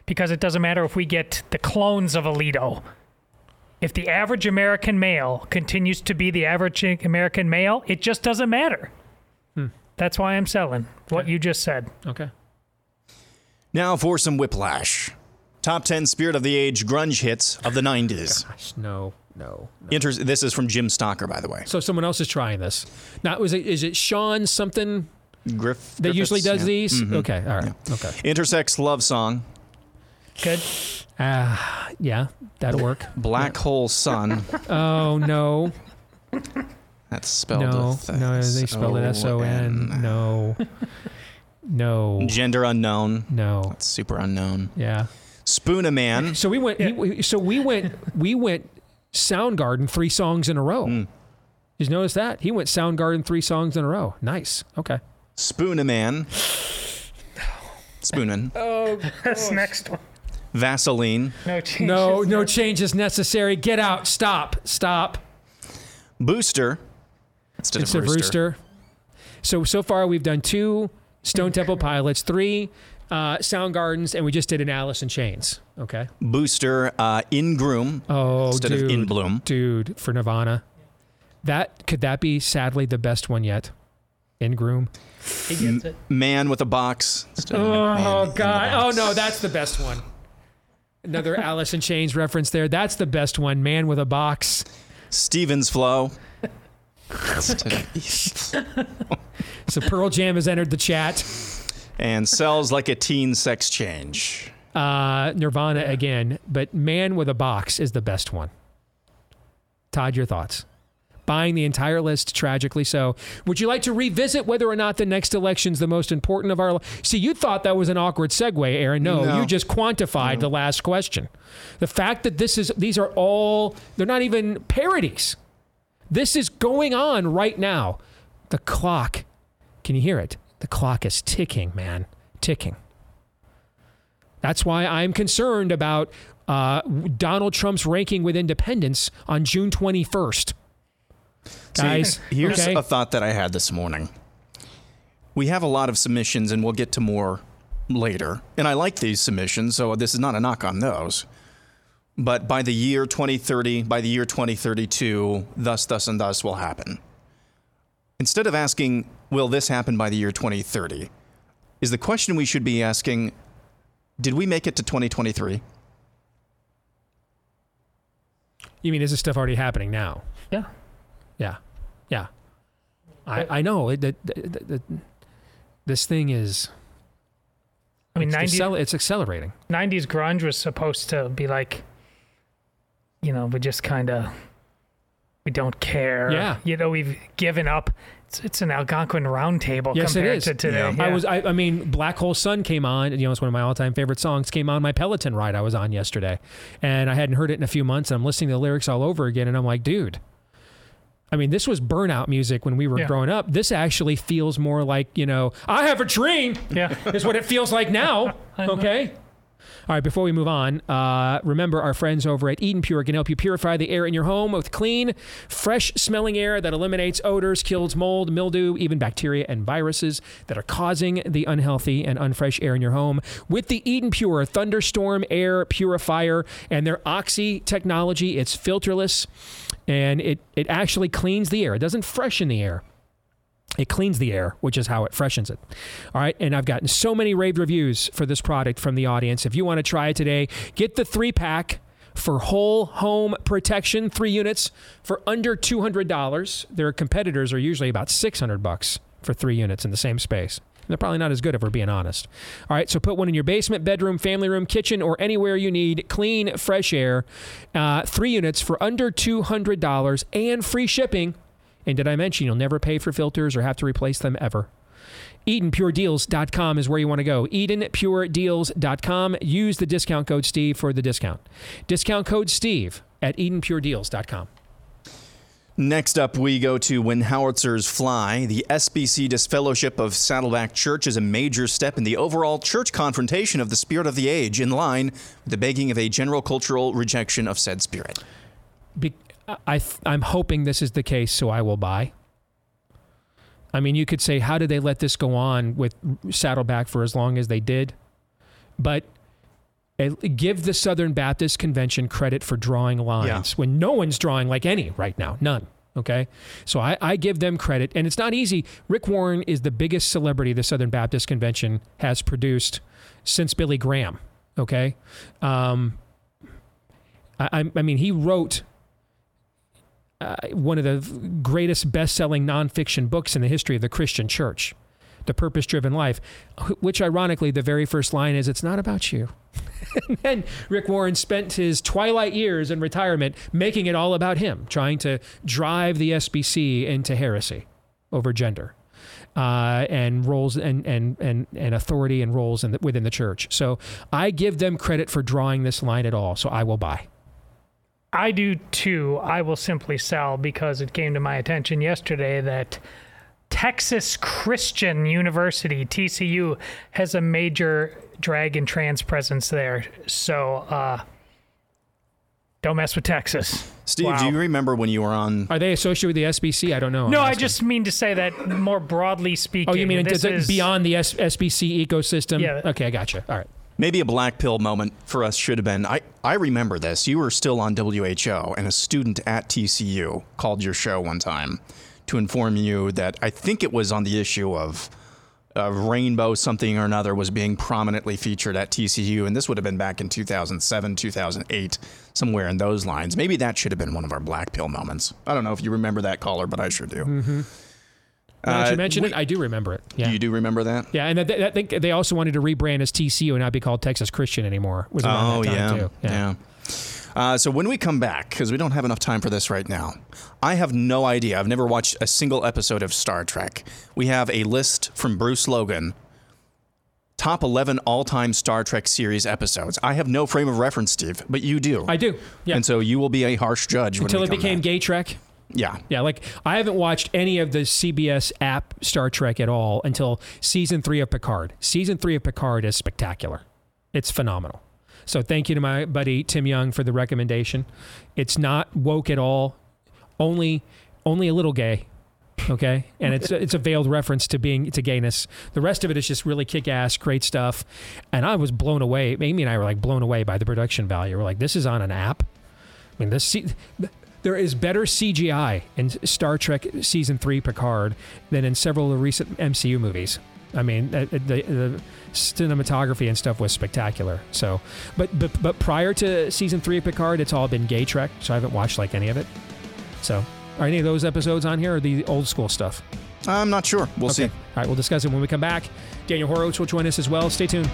Because it doesn't matter if we get the clones of Alito. If the average American male continues to be the average American male, it just doesn't matter. That's why I'm selling what you just said. Okay. Now for some whiplash. Top 10 Spirit of the Age grunge hits of the 90s. Gosh, no. This is from Jim Stocker, by the way. So someone else is trying this. Is it Sean something? Griffiths, usually does these? Mm-hmm. Okay, all right. Yeah. Okay. Intersex Love Song. Good. Yeah, that'll work. Black Hole Sun. Oh, no. That's spelled they spelled it S-O-N. No. Gender Unknown. No. That's super unknown. Yeah. Spoona Man. So we went, we went Soundgarden 3 songs in a row. Mm. Did you notice that? He went Soundgarden 3 songs in a row. Nice. Okay. Spoona Man. Spoonin'. Oh, that's next one. Vaseline. No changes necessary. Get out. Stop. Booster. Instead of Rooster. So far we've done 2 Stone Temple Pilots, 3 Soundgardens, and we just did an Alice in Chains. Okay. Booster, In Groom. Oh, instead of In Bloom. Dude, for Nirvana. Could that be sadly the best one yet? In Groom. He gets it. Man with a Box. Oh, God. Oh, no, that's the best one. Another Alice in Chains reference there. That's the best one. Man with a Box. Stevens Flow. So Pearl Jam has entered the chat. And Sells Like a Teen Sex Change. Nirvana again, but Man with a Box is the best one. Todd, your thoughts? Buying the entire list, tragically so. Would you like to revisit whether or not the next election's the most important of our... See, you thought that was an awkward segue, Aaron. No. You just quantified the last question. The fact that these are all... They're not even parodies. This is going on right now. The clock... Can you hear it? The clock is ticking, man. Ticking. That's why I'm concerned about Donald Trump's ranking with independents on June 21st. Guys, here's a thought that I had this morning. We have a lot of submissions, and we'll get to more later. And I like these submissions, so this is not a knock on those. But by the year 2030, by the year 2032, thus, and thus will happen. Instead of asking, will this happen by the year 2030, is the question we should be asking, did we make it to 2023? You mean, is this stuff already happening now? Yeah. Yeah. I know that this thing is. I mean, it's accelerating. 90s grunge was supposed to be like, we just kind of, we don't care. Yeah. We've given up. It's an Algonquin roundtable compared to today. Yeah. I mean, Black Hole Sun came on. It's one of my all-time favorite songs. Came on my Peloton ride I was on yesterday, and I hadn't heard it in a few months. And I'm listening to the lyrics all over again, and I'm like, dude. I mean, this was burnout music when we were growing up. This actually feels more like, I have a dream is what it feels like now. Okay? All right, before we move on, remember our friends over at Eden Pure can help you purify the air in your home with clean, fresh-smelling air that eliminates odors, kills mold, mildew, even bacteria and viruses that are causing the unhealthy and unfresh air in your home with the Eden Pure Thunderstorm Air Purifier and their Oxy technology. It's filterless, and it actually cleans the air. It doesn't freshen the air. It cleans the air, which is how it freshens it. All right, and I've gotten so many rave reviews for this product from the audience. If you want to try it today, get the 3-pack for whole home protection, 3 units for under $200. Their competitors are usually about $600 for 3 units in the same space. They're probably not as good if we're being honest. All right, so put one in your basement, bedroom, family room, kitchen, or anywhere you need clean, fresh air. 3 units for under $200 and free shipping. And did I mention you'll never pay for filters or have to replace them ever? EdenPureDeals.com is where you want to go. EdenPureDeals.com. Use the discount code Steve for the discount. Discount code Steve at EdenPureDeals.com. Next up, we go to When Howitzers Fly. The SBC Disfellowship of Saddleback Church is a major step in the overall church confrontation of the spirit of the age, in line with the begging of a general cultural rejection of said spirit. I'm hoping this is the case, so I will buy. I mean, you could say, how did they let this go on with Saddleback for as long as they did? But give the Southern Baptist Convention credit for drawing lines when no one's drawing like any right now. None. Okay. So I give them credit. And it's not easy. Rick Warren is the biggest celebrity the Southern Baptist Convention has produced since Billy Graham. Okay. I mean, he wrote one of the greatest best-selling nonfiction books in the history of the Christian church, The Purpose-Driven Life, which ironically, the very first line is, it's not about you. And then Rick Warren spent his twilight years in retirement making it all about him, trying to drive the SBC into heresy over gender and roles and authority and roles within the church. So I give them credit for drawing this line at all. So I will buy. I do too. I will simply sell because it came to my attention yesterday that Texas Christian University, TCU, has a major drag and trans presence there. So don't mess with Texas. Steve, wow. Do you remember when you were on... Are they associated with the SBC? I don't know. No, I just mean to say that more broadly speaking... Oh, you mean this is beyond the SBC ecosystem? Yeah. Okay, I gotcha. All right. Maybe a black pill moment for us should have been... I remember this. You were still on WHO, and a student at TCU called your show one time to inform you that I think it was on the issue of rainbow something or another was being prominently featured at TCU, and this would have been back in 2007, 2008, somewhere in those lines. Maybe that should have been one of our black pill moments. I don't know if you remember that caller, but I sure do. Mm-hmm. Now that you mentioned it, I do remember it. Yeah. You do remember that? Yeah, and I think they also wanted to rebrand as TCU and not be called Texas Christian anymore. Was around that time too. Yeah. So when we come back, because we don't have enough time for this right now, I have no idea. I've never watched a single episode of Star Trek. We have a list from Bruce Logan, top 11 all-time Star Trek series episodes. I have no frame of reference, Steve, but you do. I do. Yeah. And so you will be a harsh judge until it became Gay Trek. Yeah. Yeah, like I haven't watched any of the CBS app Star Trek at all until season 3 of Picard. Season 3 of Picard is spectacular. It's phenomenal. So thank you to my buddy Tim Young for the recommendation. It's not woke at all, only a little gay, okay? And it's a veiled reference to gayness. The rest of it is just really kick-ass, great stuff. And I was blown away. Amy and I were like blown away by the production value. We're like, this is on an app. I mean, there is better CGI in Star Trek Season 3 Picard than in several of the recent MCU movies. I mean, the cinematography and stuff was spectacular. So, but prior to season 3 of Picard, it's all been Gay Trek. So I haven't watched like any of it. So, are any of those episodes on here or the old school stuff? I'm not sure. We'll see. All right, we'll discuss it when we come back. Daniel Horowitz will join us as well. Stay tuned.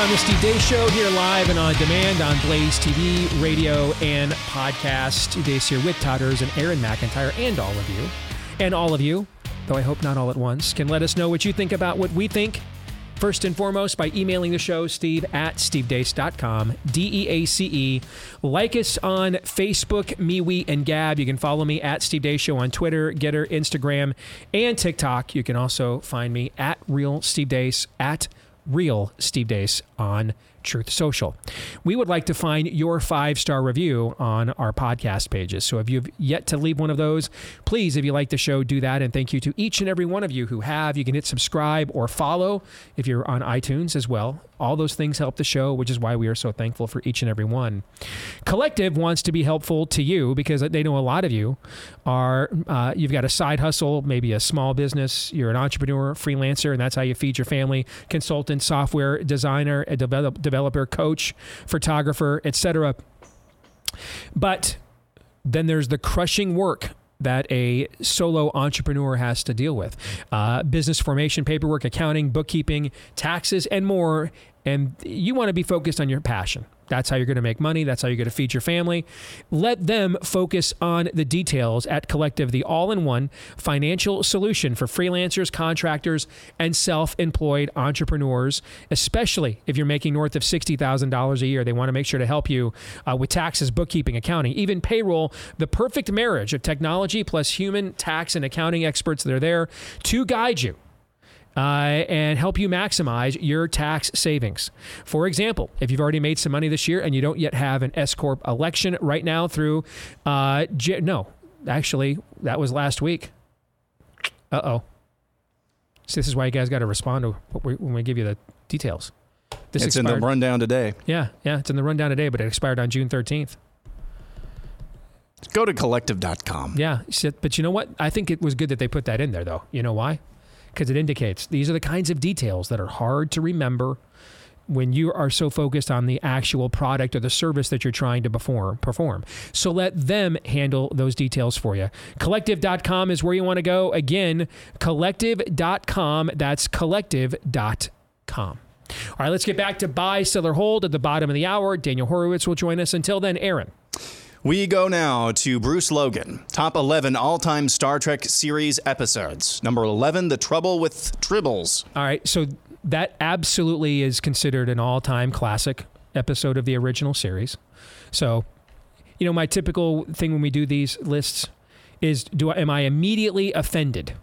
On the Steve Deace Show, here live and on demand on Blaze TV, radio, and podcast. Steve Deace here with Todd Erzin and Aaron McIntyre, and all of you. And all of you, though I hope not all at once, can let us know what you think about what we think. First and foremost, by emailing the show, Steve at stevedeace.com, DEACE. Like us on Facebook, MeWe, and Gab. You can follow me at Steve Deace Show on Twitter, Getter, Instagram, and TikTok. You can also find me at Real Steve Deace, at Real Steve Deace on Truth Social. We would like to find your 5-star review on our podcast pages. So if you've yet to leave one of those, please, if you like the show, do that. And thank you to each and every one of you who have. You can hit subscribe or follow if you're on iTunes as well. All those things help the show, which is why we are so thankful for each and every one. Collective wants to be helpful to you because they know a lot of you are, you've got a side hustle, maybe a small business, you're an entrepreneur, freelancer, and that's how you feed your family, consultant, software designer, a developer, coach, photographer, etc. But then there's the crushing work that a solo entrepreneur has to deal with. Business formation, paperwork, accounting, bookkeeping, taxes, and more. And you want to be focused on your passion. That's how you're going to make money. That's how you're going to feed your family. Let them focus on the details at Collective, the all-in-one financial solution for freelancers, contractors, and self-employed entrepreneurs, especially if you're making north of $60,000 a year. They want to make sure to help you with taxes, bookkeeping, accounting, even payroll, the perfect marriage of technology plus human tax and accounting experts that are there to guide you. And help you maximize your tax savings. For example, if you've already made some money this year and you don't yet have an S-Corp election right now through, actually, that was last week. Uh-oh. So this is why you guys got to respond to what when we give you the details. This it's expired. In the rundown today. Yeah, it's in the rundown today, but it expired on June 13th. Go to collective.com. Yeah, but you know what? I think it was good that they put that in there, though. You know why? Because it indicates these are the kinds of details that are hard to remember when you are so focused on the actual product or the service that you're trying to perform. So let them handle those details for you. Collective.com is where you want to go. Again, collective.com. That's collective.com. All right, let's get back to buy, sell, or hold at the bottom of the hour. Daniel Horowitz will join us. Until then, Aaron. We go now to Bruce Logan, top 11 all-time Star Trek series episodes. Number 11, The Trouble with Tribbles. All right, so that absolutely is considered an all-time classic episode of the original series. So, you know, my typical thing when we do these lists is, am I immediately offended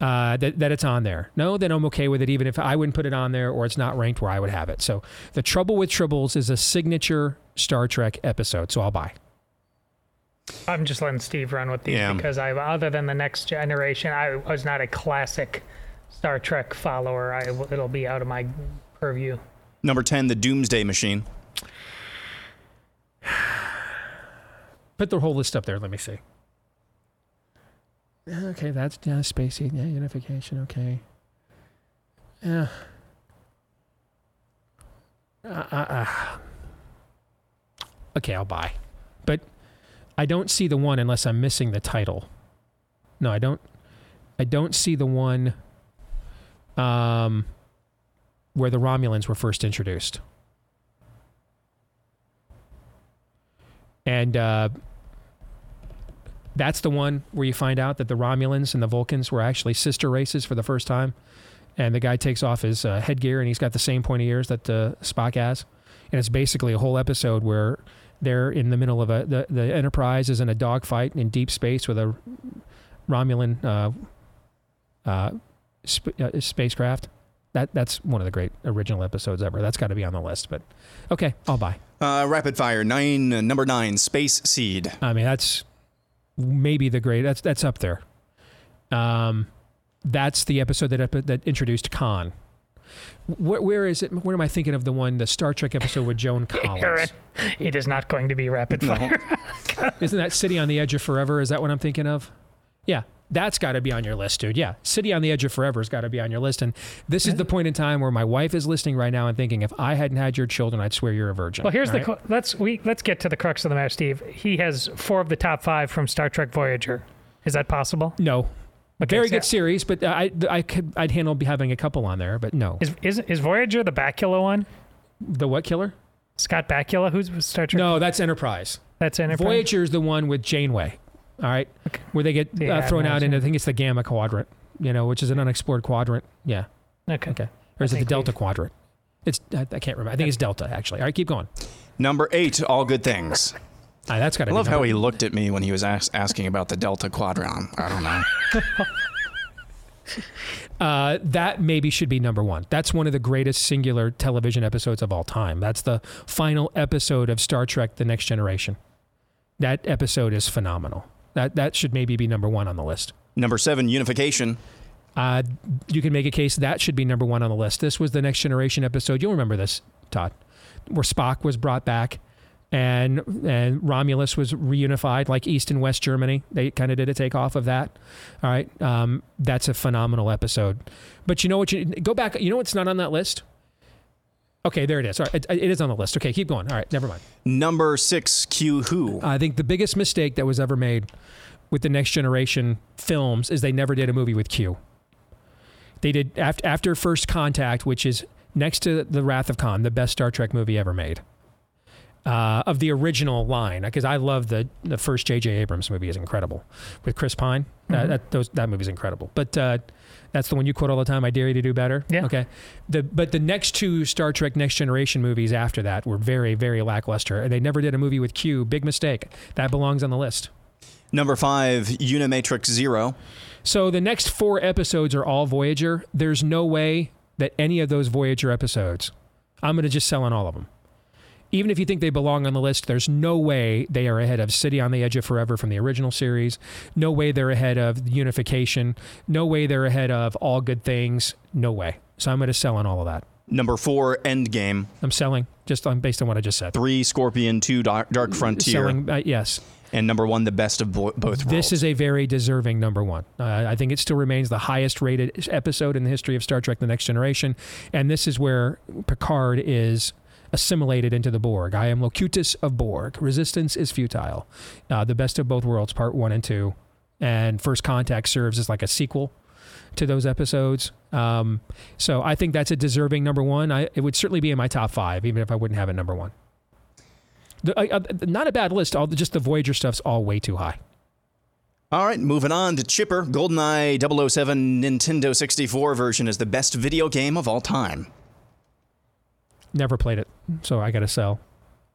that it's on there? No, then I'm okay with it, even if I wouldn't put it on there or it's not ranked where I would have it. So The Trouble with Tribbles is a signature Star Trek episode, so I'll buy. I'm just letting Steve run with these because other than The Next Generation, I was not a classic Star Trek follower. It'll be out of my purview. Number 10, The Doomsday Machine. Put the whole list up there. Let me see. Okay, that's spacey. Yeah, unification. Okay. Yeah. Okay, I'll buy. But I don't see the one unless I'm missing the title. No, I don't see the one where the Romulans were first introduced. And that's the one where you find out that the Romulans and the Vulcans were actually sister races for the first time. And the guy takes off his headgear and he's got the same pointy ears that Spock has. And it's basically a whole episode where they're in the middle of the Enterprise is in a dogfight in deep space with a Romulan spacecraft. That's one of the great original episodes ever. That's got to be on the list. But okay, I'll buy. Rapid fire number 9, Space Seed. I mean, that's maybe the great. That's up there. That's the episode that introduced Khan. Where is it? Where am I thinking of the one, the Star Trek episode with Joan Collins? Aaron, it is not going to be rapid fire. No. Isn't that City on the Edge of Forever? Is that what I'm thinking of? Yeah, that's got to be on your list, dude. Yeah, City on the Edge of Forever has got to be on your list. And this is the point in time where my wife is listening right now and thinking, if I hadn't had your children, I'd swear you're a virgin. Well, here's the let's get to the crux of the matter, Steve. He has 4 of the top 5 from Star Trek Voyager. Is that possible? No. Okay, very good series, but I'd handle having a couple on there, but no. Is Voyager the Bakula one? The what killer? Scott Bakula, who's Star Trek? No, that's Enterprise. That's Enterprise. Voyager is the one with Janeway. All right, okay. Where they get thrown out into, I think it's the Gamma Quadrant, which is an unexplored quadrant. Yeah. Okay. Or is it the Delta Quadrant? It's I can't remember. I think it's Delta actually. All right, keep going. Number 8, All Good Things. Right, that's gotta I love how he looked at me when he was asking about the Delta Quadrant. I don't know. That maybe should be number one. That's one of the greatest singular television episodes of all time. That's the final episode of Star Trek: The Next Generation. That episode is phenomenal. That should maybe be number one on the list. Number 7, unification. You can make a case that should be number 1 on the list. This was the Next Generation episode. You'll remember this, Todd, where Spock was brought back and Romulus was reunified, like East and West Germany. They kind of did a takeoff of that. All right. That's a phenomenal episode. But you know what? Go back. You know what's not on that list? Okay, there it is. All right, it is on the list. Okay, keep going. All right, never mind. Number 6, Q Who. I think the biggest mistake that was ever made with the Next Generation films is they never did a movie with Q. They did after First Contact, which is next to The Wrath of Khan, the best Star Trek movie ever made, of the original line. Because I love the first J.J. Abrams movie is incredible with Chris Pine. Mm-hmm. That movie's incredible. But that's the one you quote all the time. I dare you to do better. Yeah. Okay. But the next 2 Star Trek Next Generation movies after that were very, very lackluster, and they never did a movie with Q. Big mistake. That belongs on the list. Number 5, Unimatrix Zero. So the next 4 episodes are all Voyager. There's no way that any of those Voyager episodes, I'm going to just sell on all of them. Even if you think they belong on the list, there's no way they are ahead of City on the Edge of Forever from the original series. No way they're ahead of Unification. No way they're ahead of All Good Things. No way. So I'm going to sell on all of that. Number 4, Endgame. I'm selling just based on what I just said. 3, Scorpion. 2, Dark Frontier. Selling, yes. And number 1, the best of both worlds. This is a very deserving number 1. I think it still remains the highest rated episode in the history of Star Trek: The Next Generation. And this is where Picard is assimilated into the Borg. I am Locutus of Borg. Resistance is futile. The best of both worlds, part 1 and 2. And First Contact serves as like a sequel to those episodes. So I think that's a deserving number 1. It would certainly be in my top 5, even if I wouldn't have it number 1. Not a bad list. Just the Voyager stuff's all way too high. All right, moving on to Chipper. GoldenEye 007 Nintendo 64 version is the best video game of all time. Never played it, so I got to sell.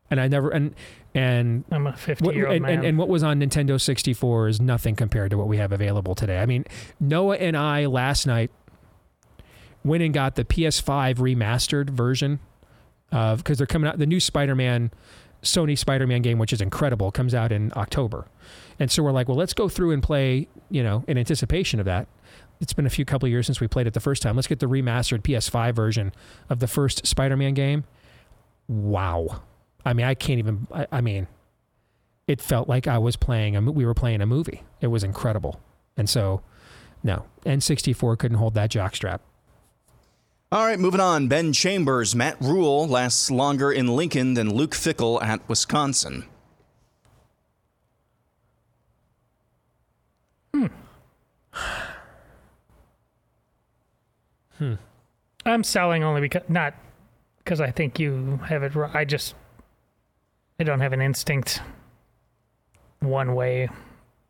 And I never and I'm a 50-year-old man. And what was on Nintendo 64 is nothing compared to what we have available today. I mean, Noah and I last night went and got the PS5 remastered version of, because they're coming out the new Sony Spider-Man game, which is incredible, comes out in October. And so we're like, well, let's go through and play, in anticipation of that. It's been a couple of years since we played it the first time. Let's get the remastered PS5 version of the first Spider-Man game. Wow. I mean, it felt like we were playing a movie. It was incredible. And so, no, N64 couldn't hold that jockstrap. All right, moving on. Ben Chambers, Matt Rule lasts longer in Lincoln than Luke Fickell at Wisconsin. I'm selling only because I think you have it wrong. I don't have an instinct one way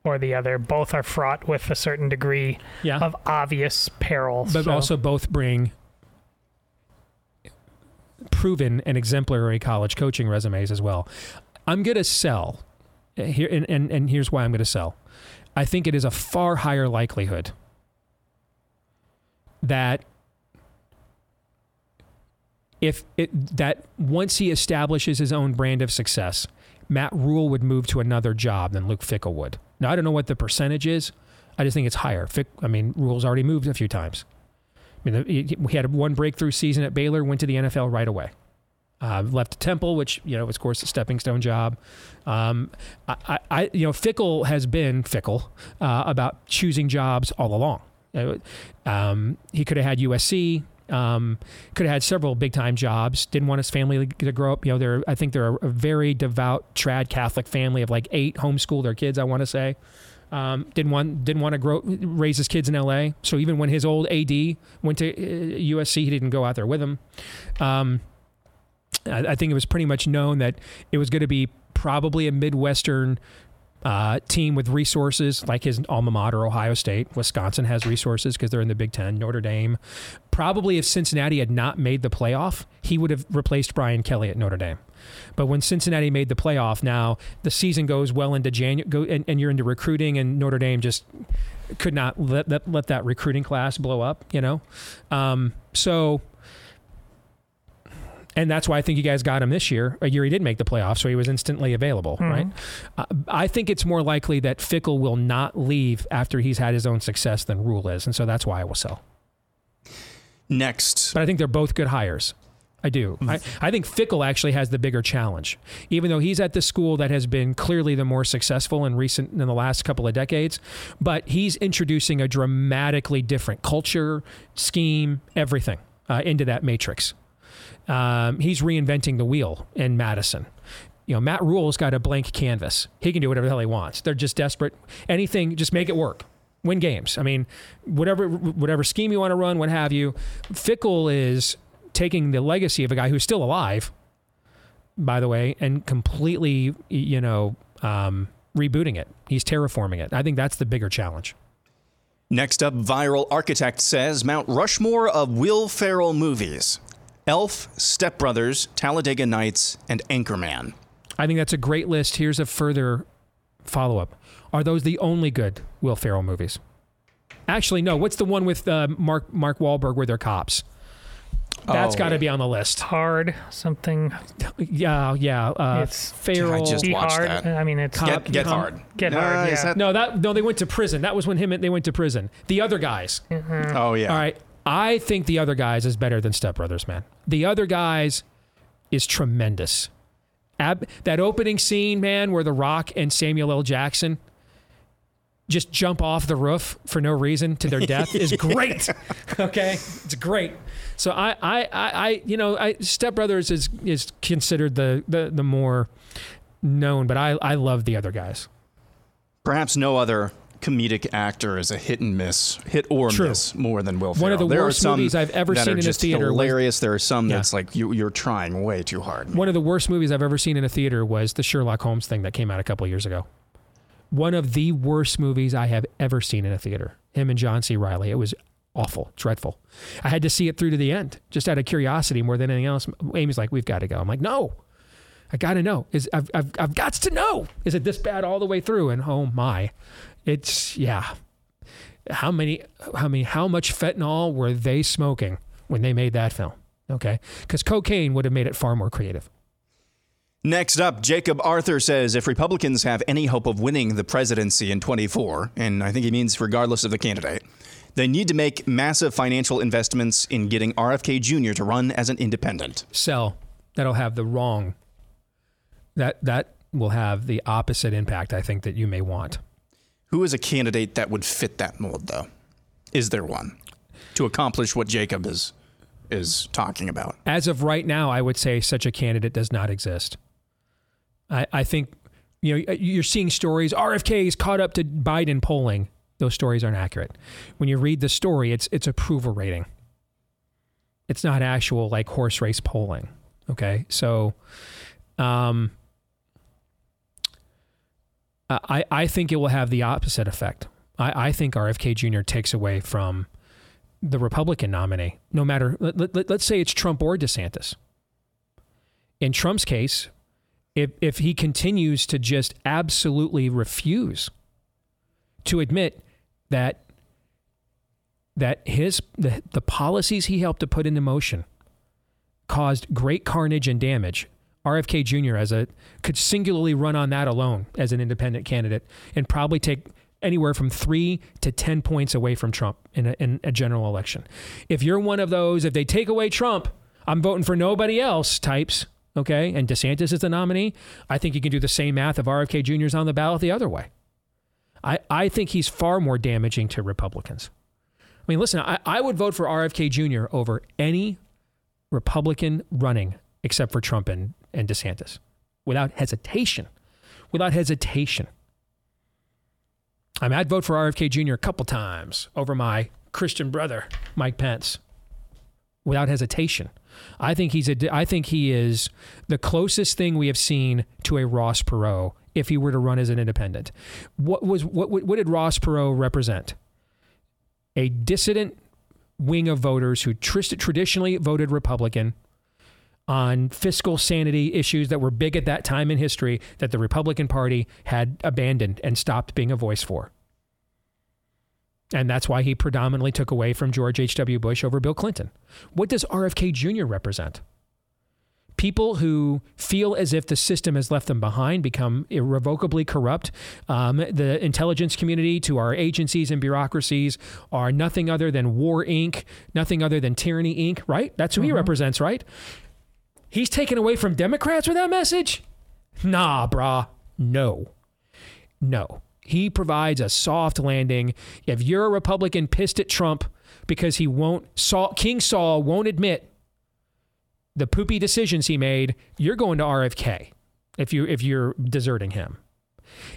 or the other. Both are fraught with a certain degree of obvious peril. But also both bring proven and exemplary college coaching resumes as well. I'm going to sell here, and here's why I'm going to sell. I think it is a far higher likelihood that that once he establishes his own brand of success, Matt Rule would move to another job than Luke Fickell would. Now, I don't know what the percentage is. I just think it's higher. Rule's already moved a few times. He had one breakthrough season at Baylor, went to the NFL right away. Left Temple, which, was, of course, a stepping stone job. Fickell has been Fickell about choosing jobs all along. He could have had USC, could have had several big-time jobs, didn't want his family to grow up. I think they're a very devout trad Catholic family of like 8, homeschool their kids, I want to say. Didn't want to raise his kids in L.A. So even when his old AD went to USC, he didn't go out there with him. I think it was pretty much known that it was going to be probably a Midwestern team with resources, like his alma mater, Ohio State. Wisconsin has resources because they're in the Big Ten. Notre Dame. Probably if Cincinnati had not made the playoff, he would have replaced Brian Kelly at Notre Dame. But when Cincinnati made the playoff, now the season goes well into January, and you're into recruiting, and Notre Dame just could not let that recruiting class blow up, you know? So, and that's why I think you guys got him this year, a year he did make the playoffs, so he was instantly available, mm-hmm. right? I think it's more likely that Fickle will not leave after he's had his own success than Rule is, and so that's why I will sell. Next. But I think they're both good hires. I do. I think Fickle actually has the bigger challenge. Even though he's at the school that has been clearly the more successful in the last couple of decades, but he's introducing a dramatically different culture, scheme, everything into that matrix. He's reinventing the wheel in Madison. You know, Matt Rule's got a blank canvas. He can do whatever the hell he wants. They're just desperate. Anything, just make it work. Win games. I mean, whatever scheme you want to run, what have you. Fickle is taking the legacy of a guy who's still alive, by the way, and completely, you know, rebooting it. He's terraforming it. I think that's the bigger challenge. Next up, Viral Architect says Mount Rushmore of Will Ferrell movies: Elf, Step Brothers, Talladega Nights, and Anchorman. I think that's a great list. Here's a further follow-up. Are those the only good Will Ferrell movies? Actually, no. What's the one with Mark Wahlberg where they're cops? That's got to be on the list. Hard something. Yeah. It's Ferrell. I just watched that. I mean, it's Cop, Get Hard. Get Hard. Yeah. No, they went to prison. That was when they went to prison. The Other Guys. Mm-hmm. Oh yeah. All right. I think The Other Guys is better than Step Brothers, man. The Other Guys is tremendous. That opening scene, man, where The Rock and Samuel L. Jackson just jump off the roof for no reason to their death is great. Okay, it's great. So I Step Brothers is considered the more known, but I love The Other Guys. Perhaps no other comedic actor is a hit or miss more than Will Ferrell. One of the worst movies I've ever seen in a theater. Hilarious. There are some that's like you're trying way too hard. One of the worst movies I've ever seen in a theater was the Sherlock Holmes thing that came out a couple of years ago. One of the worst movies I have ever seen in a theater. Him and John C. Reilly. It was awful, dreadful. I had to see it through to the end, just out of curiosity more than anything else. Amy's like, "We've got to go." I'm like, "No, I got to know. I've got to know. Is it this bad all the way through?" And oh my, it's yeah. How much fentanyl were they smoking when they made that film? Okay, because cocaine would have made it far more creative. Next up, Jacob Arthur says, if Republicans have any hope of winning the presidency in 2024, and I think he means regardless of the candidate, they need to make massive financial investments in getting RFK Jr. to run as an independent. Sell. That'll have the wrong. That will have the opposite impact, I think, that you may want. Who is a candidate that would fit that mold, though? Is there one? To accomplish what Jacob is talking about. As of right now, I would say such a candidate does not exist. I think, you know, you're seeing stories, RFK is caught up to Biden polling. Those stories aren't accurate. When you read the story, it's approval rating. It's not actual like horse race polling. Okay. So I think it will have the opposite effect. I think RFK Jr. takes away from the Republican nominee, no matter, let's say it's Trump or DeSantis. In Trump's case, If he continues to just absolutely refuse to admit that the policies he helped to put into motion caused great carnage and damage, RFK Jr. could singularly run on that alone as an independent candidate and probably take anywhere from 3 to 10 points away from Trump in a general election. If you're one of those, if they take away Trump, I'm voting for nobody else types. Okay, and DeSantis is the nominee, I think you can do the same math of RFK Jr.'s on the ballot the other way. I think he's far more damaging to Republicans. I mean, listen, I would vote for RFK Jr. over any Republican running except for Trump and DeSantis without hesitation. I mean, I'd vote for RFK Jr. a couple times over my Christian brother, Mike Pence, without hesitation. I think he is the closest thing we have seen to a Ross Perot if he were to run as an independent. What did Ross Perot represent? A dissident wing of voters who traditionally voted Republican on fiscal sanity issues that were big at that time in history that the Republican Party had abandoned and stopped being a voice for. And that's why he predominantly took away from George H.W. Bush over Bill Clinton. What does RFK Jr. represent? People who feel as if the system has left them behind, become irrevocably corrupt. The intelligence community to our agencies and bureaucracies are nothing other than War Inc., nothing other than Tyranny Inc., right? That's who he represents, right? He's taken away from Democrats with that message? Nah, brah. No. No. He provides a soft landing. If you're a Republican pissed at Trump because he won't, King Saul won't admit the poopy decisions he made, you're going to RFK if you're deserting him.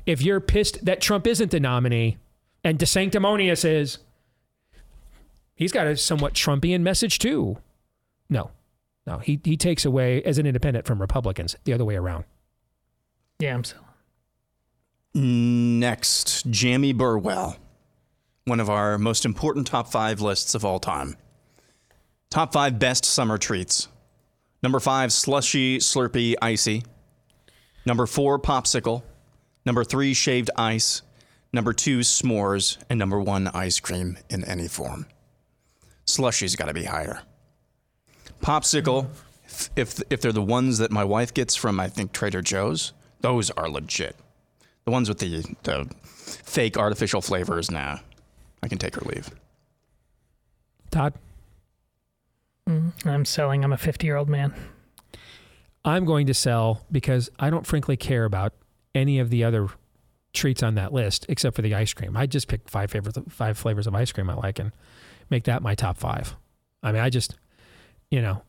If you're pissed that Trump isn't the nominee and DeSanctimonious is, he's got a somewhat Trumpian message too. No, he takes away as an independent from Republicans, the other way around. Yeah, I'm selling. Next, Jamie Burwell, one of our most important top five lists of all time. Top five best summer treats. Number 5, slushy, slurpy, icy. Number 4, popsicle. Number 3, shaved ice. Number 2, s'mores. And number 1, ice cream in any form. Slushy's got to be higher. Popsicle, if they're the ones that my wife gets from, I think, Trader Joe's, those are legit. The ones with the fake artificial flavors, nah. I can take or leave. Todd? I'm selling. I'm a 50-year-old man. I'm going to sell because I don't frankly care about any of the other treats on that list except for the ice cream. I just pick five flavors of ice cream I like and make that my top 5. I mean, I just, you know,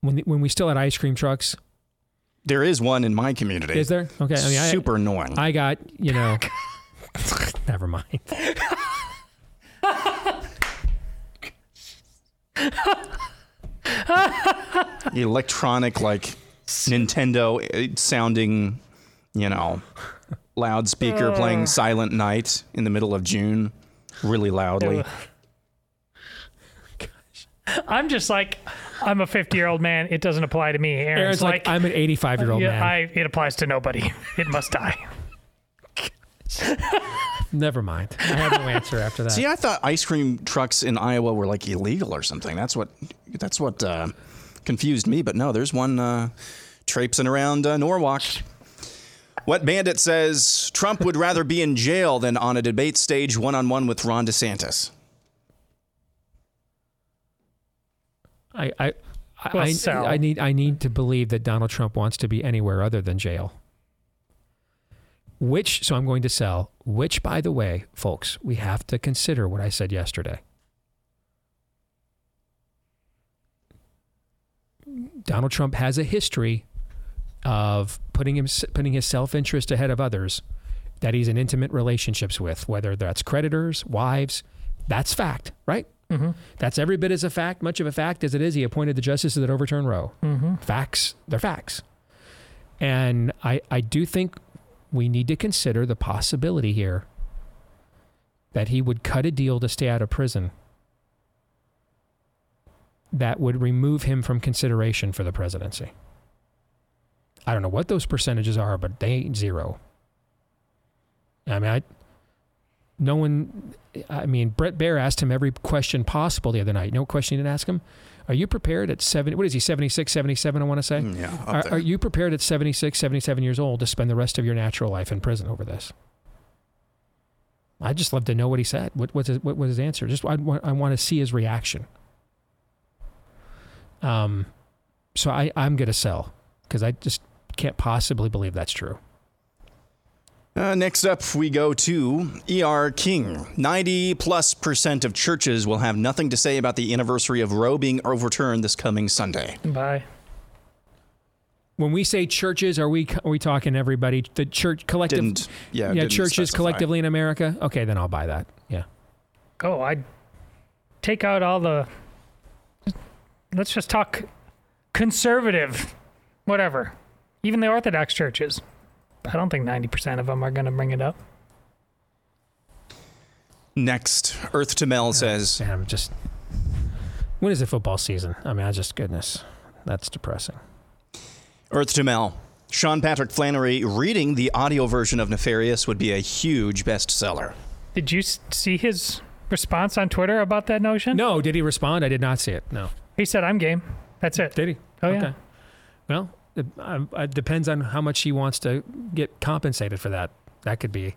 when we still had ice cream trucks. There is one in my community. Is there? Okay. I mean, super annoying. I got, you know, never mind. Electronic, like Nintendo sounding, you know, loudspeaker playing Silent Night in the middle of June really loudly. Gosh. I'm just like, I'm a 50-year-old man. It doesn't apply to me. Aaron's like, I'm an 85-year-old man. It applies to nobody. It must die. Never mind. I have no answer after that. See, I thought ice cream trucks in Iowa were like illegal or something. That's what confused me. But no, there's one traipsing around Norwalk. What Bandit says, Trump would rather be in jail than on a debate stage one-on-one with Ron DeSantis. I need to believe that Donald Trump wants to be anywhere other than jail. So I'm going to sell, which, by the way, folks, we have to consider what I said yesterday. Donald Trump has a history of putting his self-interest ahead of others that he's in intimate relationships with, whether that's creditors, wives. That's fact, right? Mm-hmm. That's every bit as a fact, much of a fact as it is. He appointed the justices that overturned Roe. Mm-hmm. Facts, they're facts. And I do think we need to consider the possibility here that he would cut a deal to stay out of prison that would remove him from consideration for the presidency. I don't know what those percentages are, but they ain't zero. I mean, Bret Baier asked him every question possible the other night. You know what question he didn't ask him? Are you prepared at 70? What is he, 76, 77, I want to say? Yeah. Are you prepared at 76, 77 years old to spend the rest of your natural life in prison over this? I'd just love to know what he said. What was his answer? Just I want to see his reaction. So I'm going to sell because I just can't possibly believe that's true. Next up, we go to E.R. King. 90+% of churches will have nothing to say about the anniversary of Roe being overturned this coming Sunday. Bye. When we say churches, are we talking everybody? The church collective? Didn't churches specify. Collectively in America? Okay, then I'll buy that. Yeah. Oh, I'd take out all the... Let's just talk conservative, whatever. Even the Orthodox churches. I don't think 90% of them are going to bring it up. Next, Earth to Mel says... Damn, when is the football season? I mean, goodness, that's depressing. Earth to Mel. Sean Patrick Flannery reading the audio version of Nefarious would be a huge bestseller. Did you see his response on Twitter about that notion? No. Did he respond? I did not see it. No. He said, I'm game. That's it. Did he? Oh, okay. Yeah. Well, it depends on how much he wants to get compensated for that. That could be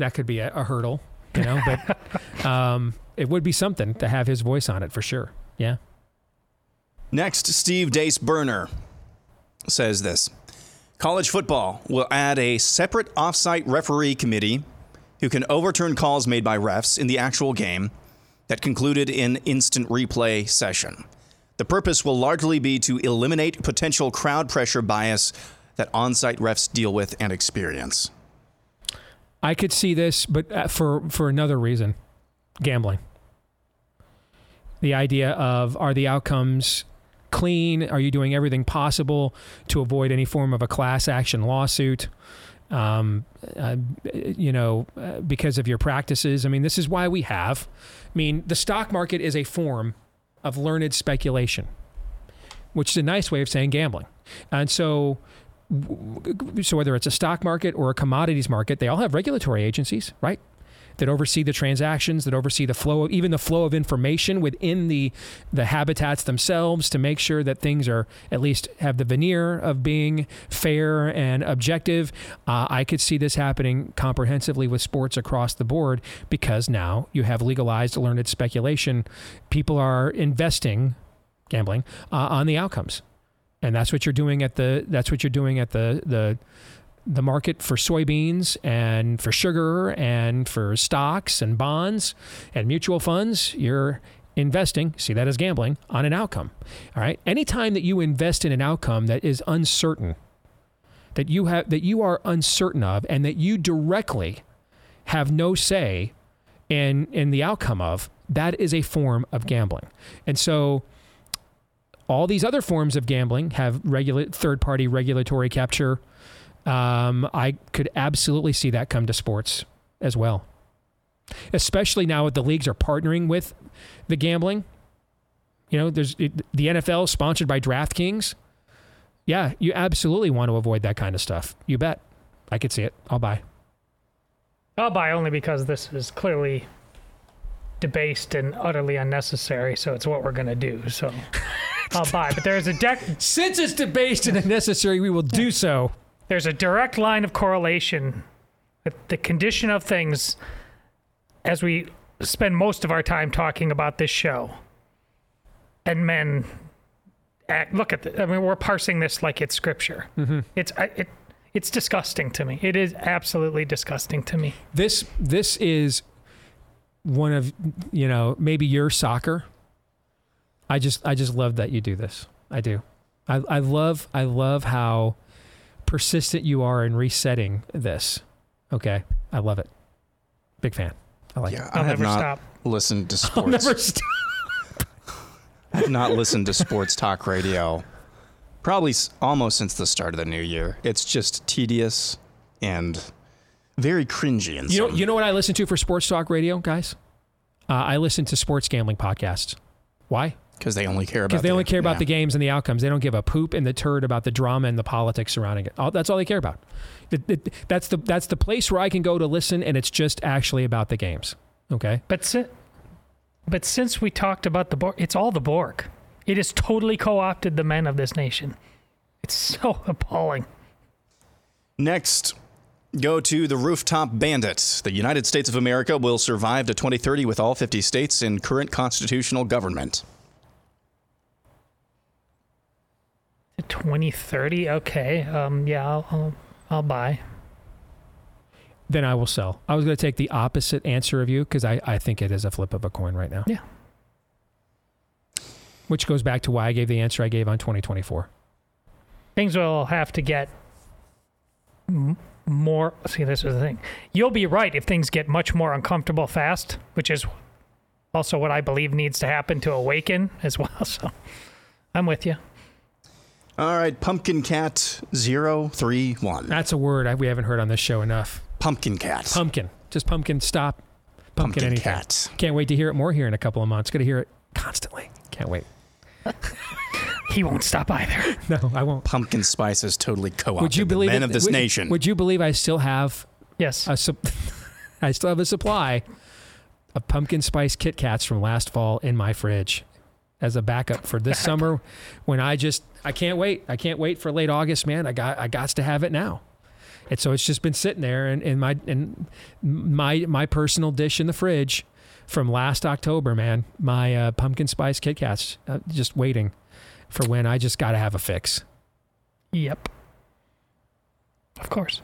a hurdle, you know, but it would be something to have his voice on it for sure. Yeah. Next, Steve Deace Burner says this. College football will add a separate offsite referee committee who can overturn calls made by refs in the actual game that concluded in instant replay session. The purpose will largely be to eliminate potential crowd pressure bias that on-site refs deal with and experience. I could see this, but for another reason, gambling. The idea of, are the outcomes clean? Are you doing everything possible to avoid any form of a class action lawsuit? Because of your practices. I mean, this is why we have, I mean, the stock market is a form of learned speculation, which is a nice way of saying gambling. And so whether it's a stock market or a commodities market, they all have regulatory agencies, right? That oversee the transactions, that oversee the flow, even the flow of information within the habitats themselves to make sure that things are at least have the veneer of being fair and objective. I could see this happening comprehensively with sports across the board because now you have legalized learned speculation. People are investing, gambling, on the outcomes, and that's what you're doing at the market for soybeans and for sugar and for stocks and bonds and mutual funds. You're investing, see that as gambling, on an outcome. All right. Anytime that you invest in an outcome that is uncertain, that you are uncertain of, and that you directly have no say in the outcome of, that is a form of gambling. And so all these other forms of gambling have third-party regulatory capture. I could absolutely see that come to sports as well, especially now that the leagues are partnering with the gambling. You know, there's the NFL sponsored by DraftKings. Yeah, you absolutely want to avoid that kind of stuff. You bet. I could see it. I'll buy only because this is clearly debased and utterly unnecessary. So it's what we're going to do. So I'll buy. But there's a since it's debased and unnecessary, we will do so. There's a direct line of correlation with the condition of things as we spend most of our time talking about this show. And men, look at I mean, we're parsing this like it's scripture. Mm-hmm. It's disgusting to me. It is absolutely disgusting to me. This is one of, you know, maybe your soccer. I just love that you do this. I do. I love how persistent you are in resetting this. Okay. I love it. Big fan. I like it. I'll never stop. Listened to sports. I'll never stop. I have not listened to sports talk radio probably almost since the start of the new year. It's just tedious and very cringy. And you know what I listen to for sports talk radio, guys? I listen to sports gambling podcasts. Why? Because they only care about the games and the outcomes. They don't give a poop and the turd about the drama and the politics surrounding it. That's all they care about. That's the place where I can go to listen, and it's just actually about the games. Okay. But since we talked about the Borg, it's all the Borg. It has totally co-opted the men of this nation. It's so appalling. Next, go to the Rooftop Bandits. The United States of America will survive to 2030 with all 50 states in current constitutional government. 2030. Okay. Yeah, I'll buy. Then I will sell. I was going to take the opposite answer of you because I think it is a flip of a coin right now. Yeah. Which goes back to why I gave the answer I gave on 2024. Things will have to get more. See, this is the thing. You'll be right if things get much more uncomfortable fast, which is also what I believe needs to happen to awaken as well. So I'm with you. All right, Pumpkin Cat 031. That's a word we haven't heard on this show enough. Pumpkin Cat. Pumpkin. Just pumpkin, stop. Pumpkin anything. Cat. Can't wait to hear it more here in a couple of months. Going to hear it constantly. Can't wait. He won't stop either. No, I won't. Pumpkin spice is totally co-opted the men of this nation. Would you believe I still have a supply of pumpkin spice Kit Kats from last fall in my fridge as a backup for this summer when I can't wait. I can't wait for late August, man. I gots to have it now. And so it's just been sitting there in my personal dish in the fridge from last October, man, my pumpkin spice Kit Kats, just waiting for when I just got to have a fix. Yep. Of course.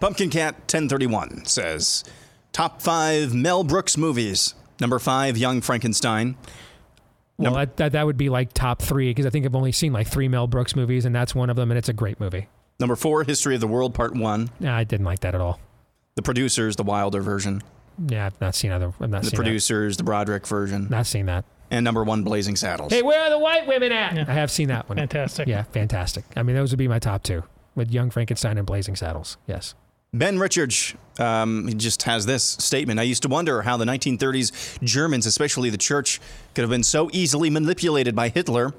Pumpkin Cat 1031 says, top 5 Mel Brooks movies. Number 5, Young Frankenstein. Well, that would be like top 3, because I think I've only seen like 3 Mel Brooks movies, and that's one of them, and it's a great movie. Number 4, History of the World Part 1. Nah, I didn't like that at all. The Producers, the Wilder version. Yeah, I've not seen either. The Producers, the Broderick version. Not seen that. And number 1, Blazing Saddles. Hey, where are the white women at? Yeah. I have seen that one. Fantastic. Yeah, fantastic. I mean, those would be my top 2, with Young Frankenstein and Blazing Saddles. Yes. Ben Richards he just has this statement. I used to wonder how the 1930s Germans, especially the church, could have been so easily manipulated by Hitler.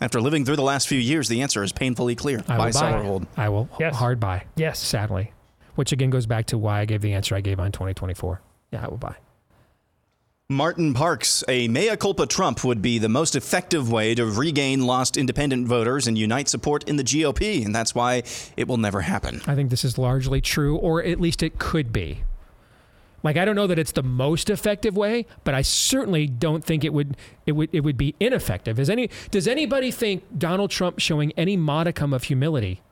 After living through the last few years, the answer is painfully clear. I buy, sell, or hold. I will hard buy. Yes. Sadly. Which again goes back to why I gave the answer I gave on 2024. Yeah, I will buy. Martin Parks, a mea culpa Trump would be the most effective way to regain lost independent voters and unite support in the GOP, and that's why it will never happen. I think this is largely true, or at least it could be. Like, I don't know that it's the most effective way, but I certainly don't think it would be ineffective. Does anybody think Donald Trump showing any modicum of humility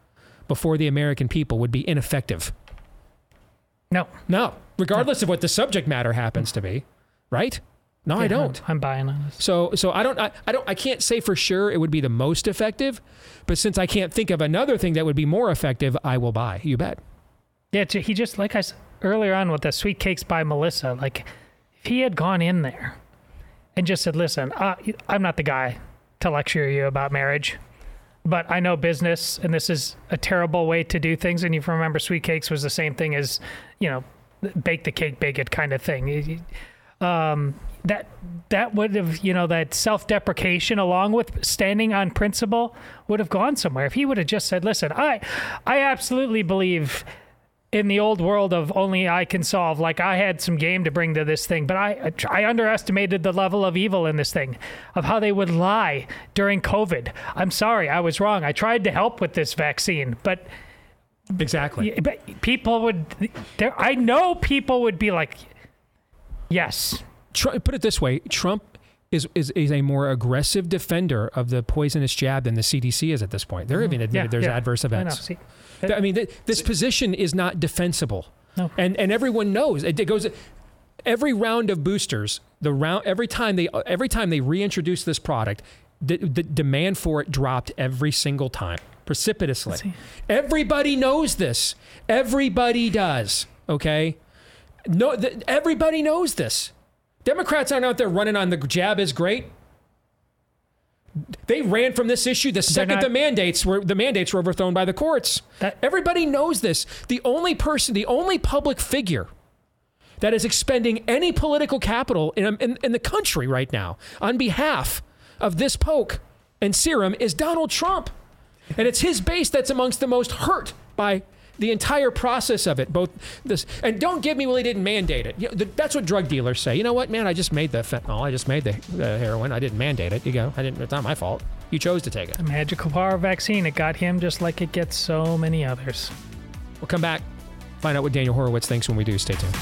before the American people would be ineffective? No. No, regardless of what the subject matter happens to be. Right? No, yeah, I don't. I'm buying on this. So I can't say for sure it would be the most effective, but since I can't think of another thing that would be more effective, I will buy. You bet. Yeah, he just, like I said earlier on with the sweet cakes by Melissa, like if he had gone in there and just said, listen, I'm not the guy to lecture you about marriage, but I know business and this is a terrible way to do things. And you remember sweet cakes was the same thing as, you know, bake the cake, bake it kind of thing. That would have, you know, that self-deprecation along with standing on principle would have gone somewhere. If he would have just said, listen, I absolutely believe in the old world of only I can solve. Like I had some game to bring to this thing, but I underestimated the level of evil in this thing, of how they would lie during COVID. I'm sorry, I was wrong. I tried to help with this vaccine, but... Exactly. But people would... I know people would be like... Yes. Put it this way, Trump is a more aggressive defender of the poisonous jab than the CDC is at this point. They're even admitted there's adverse events. This position is not defensible. No. And everyone knows it goes every round of boosters, every time they reintroduce this product, the demand for it dropped every single time, precipitously. Everybody knows this. Everybody does. Okay? No, everybody knows this. Democrats aren't out there running on the jab is great. They ran from this issue the second the mandates were overthrown by the courts. Everybody knows this. The only public figure that is expending any political capital in the country right now on behalf of this poke and serum is Donald Trump. And it's his base that's amongst the most hurt by the entire process of it, both this, and don't give me, well, he didn't mandate it. You know, that's what drug dealers say. You know what, man, I just made the fentanyl. I just made the heroin. I didn't mandate it. You go, it's not my fault. You chose to take it. The magical power vaccine, it got him just like it gets so many others. We'll come back, find out what Daniel Horowitz thinks when we do. Stay tuned.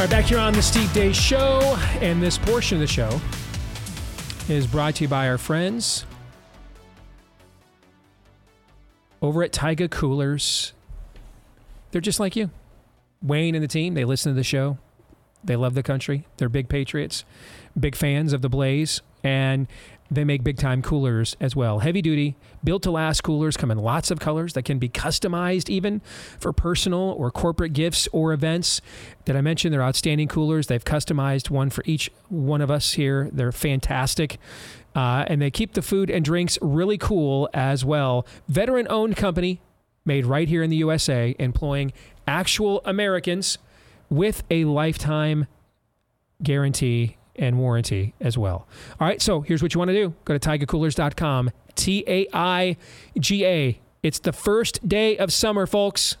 All right, back here on the Steve Deace Show, and this portion of the show is brought to you by our friends over at Taiga Coolers. They're just like you. Wayne and the team, they listen to the show. They love the country. They're big patriots, big fans of the Blaze, and they make big-time coolers as well. Heavy-duty, built-to-last coolers come in lots of colors that can be customized even for personal or corporate gifts or events. Did I mention they're outstanding coolers? They've customized one for each one of us here. They're fantastic. And they keep the food and drinks really cool as well. Veteran-owned company made right here in the USA, employing actual Americans with a lifetime guarantee and warranty as well. All right, so here's what you want to do. Go to taigacoolers.com, T-A-I-G-A. It's the first day of summer, folks.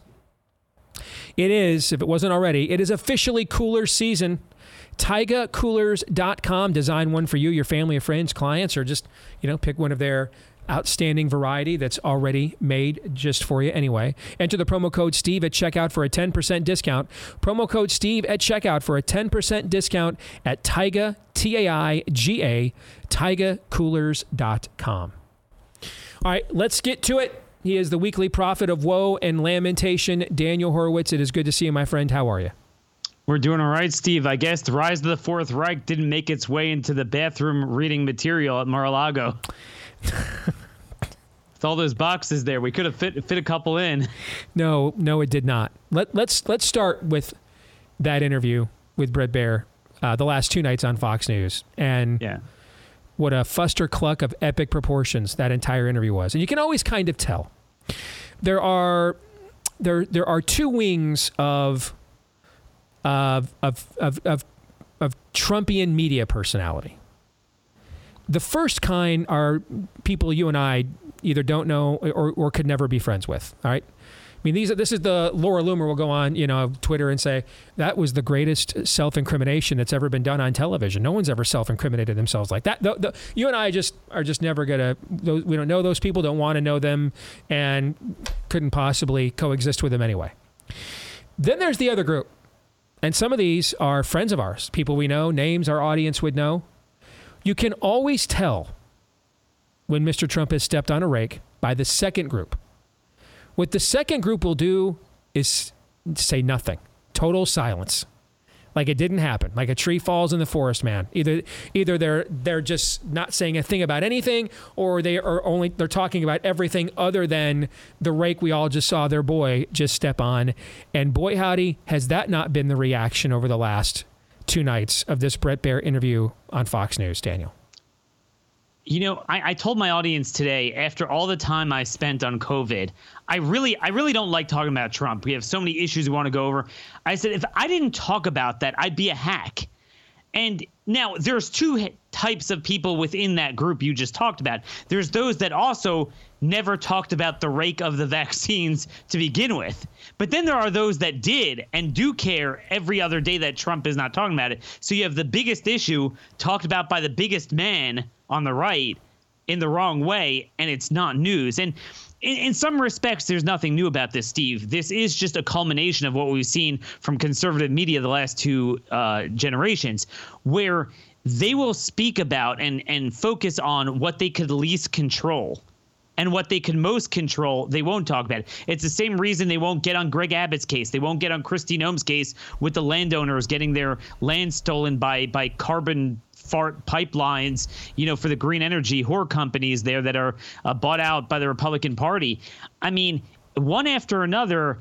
It is, if it wasn't already, it is officially cooler season. TaigaCoolers.com. Design one for you, your family or friends, clients, or just, you know, pick one of their outstanding variety that's already made just for you anyway. Enter the promo code Steve at checkout for a 10% discount. Promo code Steve at checkout for a 10% discount at Taiga, T-A-I-G-A, TaigaCoolers.com. All right, let's get to it. He is the weekly prophet of woe and lamentation, Daniel Horowitz. It is good to see you, my friend. How are you? We're doing all right, Steve. I guess the rise of the Fourth Reich didn't make its way into the bathroom reading material at Mar-a-Lago. With all those boxes there, we could have fit a couple in. No, it did not. Let's start with that interview with Bret Baier the last two nights on Fox News. And yeah, what a fuster cluck of epic proportions that entire interview was. And you can always kind of tell. There are two wings of Trumpian media personality. The first kind are people you and I either don't know or could never be friends with. All right, I mean, this is the Laura Loomer will go on, you know, Twitter and say that was the greatest self-incrimination that's ever been done on television. No one's ever self-incriminated themselves like that. You and I are just never gonna. We don't know those people, don't want to know them, and couldn't possibly coexist with them anyway. Then there's the other group. And some of these are friends of ours, people we know, names our audience would know. You can always tell when Mr. Trump has stepped on a rake by the second group. What the second group will do is say nothing, total silence, like it didn't happen, like a tree falls in the forest, man. Either they're just not saying a thing about anything, or they're talking about everything other than the rake we all just saw their boy just step on. And boy howdy, has that not been the reaction over the last two nights of this Bret Baier interview on Fox News, Daniel? You know, I told my audience today, after all the time I spent on COVID, I really don't like talking about Trump. We have so many issues we want to go over. I said, if I didn't talk about that, I'd be a hack. And now there's two types of people within that group you just talked about. There's those that also never talked about the rake of the vaccines to begin with. But then there are those that did and do care every other day that Trump is not talking about it. So you have the biggest issue talked about by the biggest man on the right in the wrong way, and it's not news. And in some respects, there's nothing new about this, Steve. This is just a culmination of what we've seen from conservative media the last two generations, where they will speak about and focus on what they could least control. And what they can most control, they won't talk about it. It's the same reason they won't get on Greg Abbott's case. They won't get on Kristi Noem's case with the landowners getting their land stolen by carbon fart pipelines, you know, for the green energy whore companies there that are bought out by the Republican Party. I mean, one after another,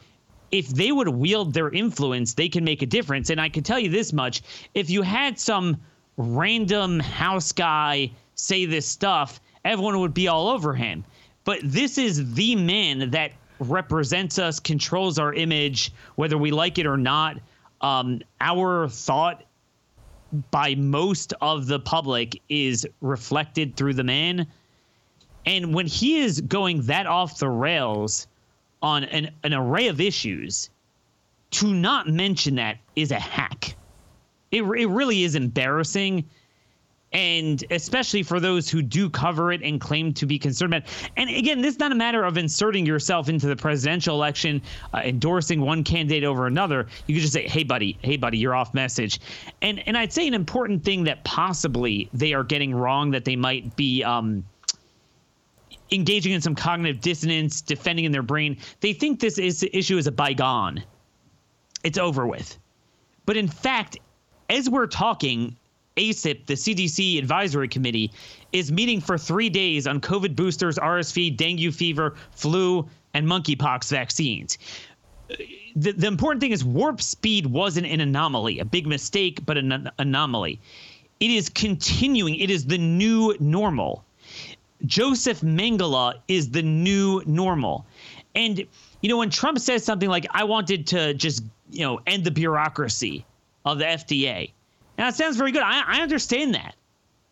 if they would wield their influence, they can make a difference. And I can tell you this much. If you had some random house guy say this stuff, everyone would be all over him. But this is the man that represents us, controls our image, whether we like it or not. Our thought by most of the public is reflected through the man. And when he is going that off the rails on an array of issues, to not mention that is a hack. It really is embarrassing. And especially for those who do cover it and claim to be concerned about it. And again, this is not a matter of inserting yourself into the presidential election, endorsing one candidate over another. You could just say, hey, buddy, you're off message. And I'd say an important thing that possibly they are getting wrong, that they might be engaging in some cognitive dissonance, defending in their brain. They think this issue is a bygone. It's over with. But in fact, as we're talking, ACIP, the CDC Advisory Committee, is meeting for 3 days on COVID boosters, RSV, dengue fever, flu, and monkeypox vaccines. The important thing is Warp Speed wasn't an anomaly, a big mistake, but an anomaly. It is continuing. It is the new normal. Joseph Mengele is the new normal. And, you know, when Trump says something like, I wanted to just, you know, end the bureaucracy of the FDA, Now, it sounds very good. I understand that.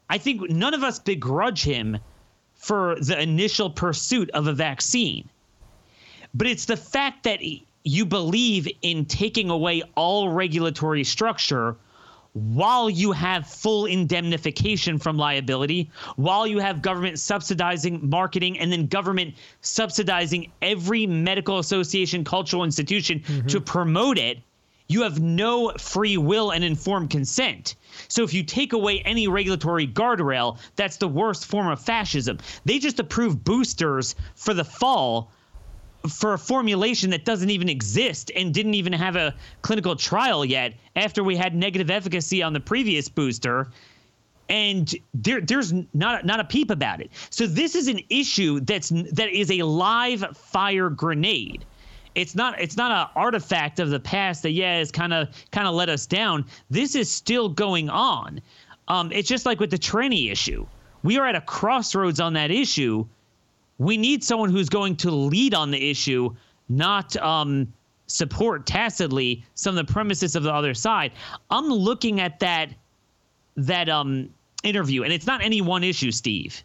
I think none of us begrudge him for the initial pursuit of a vaccine. But it's the fact that you believe in taking away all regulatory structure while you have full indemnification from liability, while you have government subsidizing marketing and then government subsidizing every medical association, cultural institution to promote it, you have no free will and informed consent. So if you take away any regulatory guardrail, that's the worst form of fascism. They just approved boosters for the fall for a formulation that doesn't even exist and didn't even have a clinical trial yet after we had negative efficacy on the previous booster. And there's not a peep about it. So this is an issue that is a live fire grenade. It's not an artifact of the past that, yeah, it's kind of let us down. This is still going on. It's just like with the tranny issue. We are at a crossroads on that issue. We need someone who's going to lead on the issue, not support tacitly some of the premises of the other side. I'm looking at that interview, and it's not any one issue, Steve.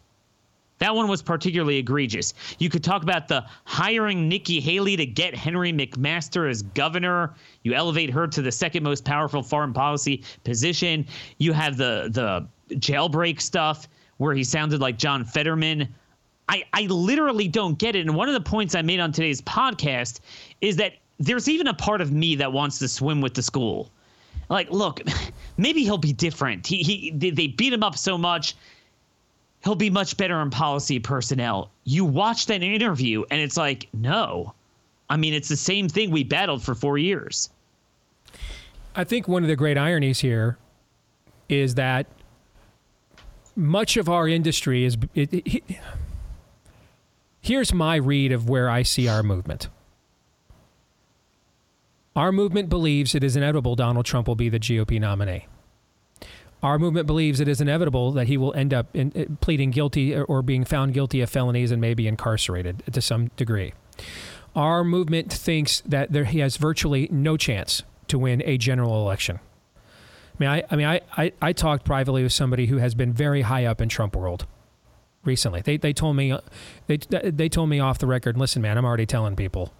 That one was particularly egregious. You could talk about the hiring Nikki Haley to get Henry McMaster as governor. You elevate her to the second most powerful foreign policy position. You have the jailbreak stuff where he sounded like John Fetterman. I literally don't get it. And one of the points I made on today's podcast is that there's even a part of me that wants to swim with the school. Like, look, maybe he'll be different. They beat him up so much. He'll be much better on policy personnel. You watch that interview and it's like, no. I mean, it's the same thing we battled for 4 years. I think one of the great ironies here is that much of our industry is... Here's my read of where I see our movement. Our movement believes it is inevitable Donald Trump will be the GOP nominee. Our movement believes it is inevitable that he will end up pleading guilty or being found guilty of felonies and maybe incarcerated to some degree. Our movement thinks that he has virtually no chance to win a general election. I talked privately with somebody who has been very high up in Trump world. Recently, they told me off the record, listen, man, I'm already telling people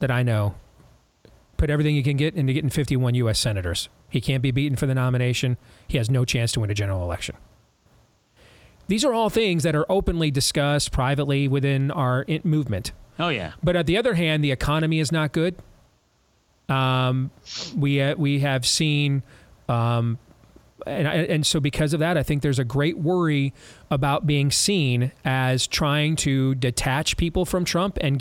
that I know, put everything you can get into getting 51 U.S. senators. He can't be beaten for the nomination. He has no chance to win a general election. These are all things that are openly discussed privately within our movement. Oh, yeah. But on the other hand, the economy is not good. We have seen... And so because of that, I think there's a great worry about being seen as trying to detach people from Trump and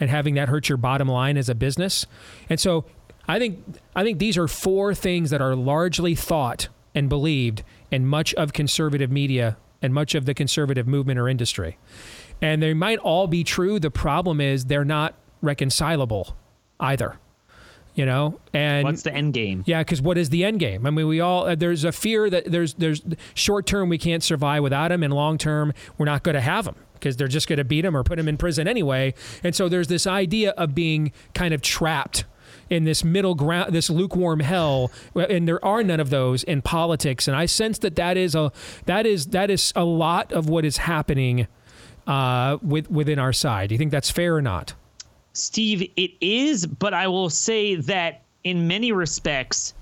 having that hurt your bottom line as a business. And so I think these are four things that are largely thought and believed in much of conservative media and much of the conservative movement or industry. And they might all be true. The problem is they're not reconcilable either. You know, and what's the end game? Yeah, because what is the end game? I mean, we all there's a fear that there's short term we can't survive without him, and long term we're not going to have him because they're just going to beat him or put him in prison anyway. And so there's this idea of being kind of trapped in this middle ground, this lukewarm hell, and there are none of those in politics. And I sense that is a lot of what is happening within our side. Do you think that's fair or not? Steve, it is, but I will say that in many respects,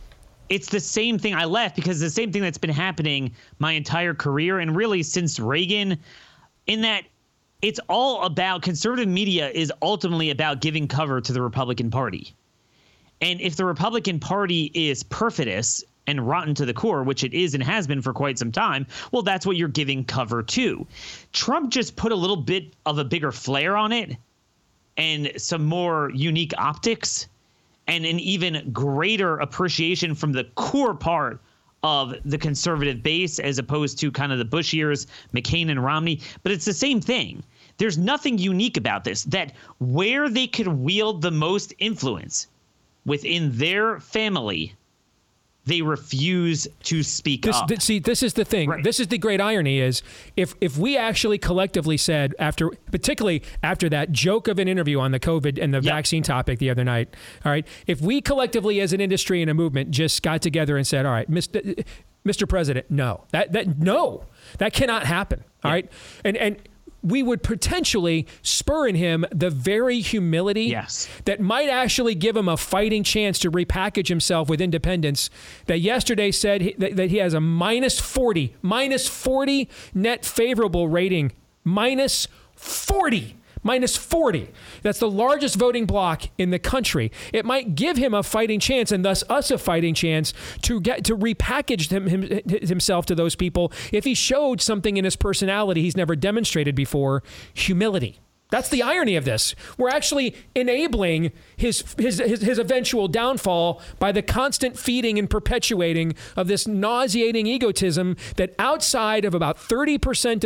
it's the same thing. I left because the same thing that's been happening my entire career and really since Reagan, in that it's all about conservative media is ultimately about giving cover to the Republican Party. And if the Republican Party is perfidious and rotten to the core, which it is and has been for quite some time, well, that's what you're giving cover to. Trump just put a little bit of a bigger flare on it, and some more unique optics and an even greater appreciation from the core part of the conservative base as opposed to kind of the Bush years, McCain and Romney. But it's the same thing. There's nothing unique about this, that where they could wield the most influence within their family, they refuse to speak up. See, this is the thing. Right. This is the great irony is if we actually collectively said after, particularly after that joke of an interview on the COVID and the vaccine topic the other night, all right, if we collectively as an industry and a movement just got together and said, all right, Mr. President, no, that cannot happen. All right. And we would potentially spur in him the very humility that might actually give him a fighting chance to repackage himself with independence that yesterday said that he has a minus 40 net favorable rating, minus 40. That's the largest voting block in the country. It might give him a fighting chance and thus us a fighting chance to get to repackage himself to those people if he showed something in his personality he's never demonstrated before, humility. That's the irony of this. We're actually enabling his eventual downfall by the constant feeding and perpetuating of this nauseating egotism that outside of about 30%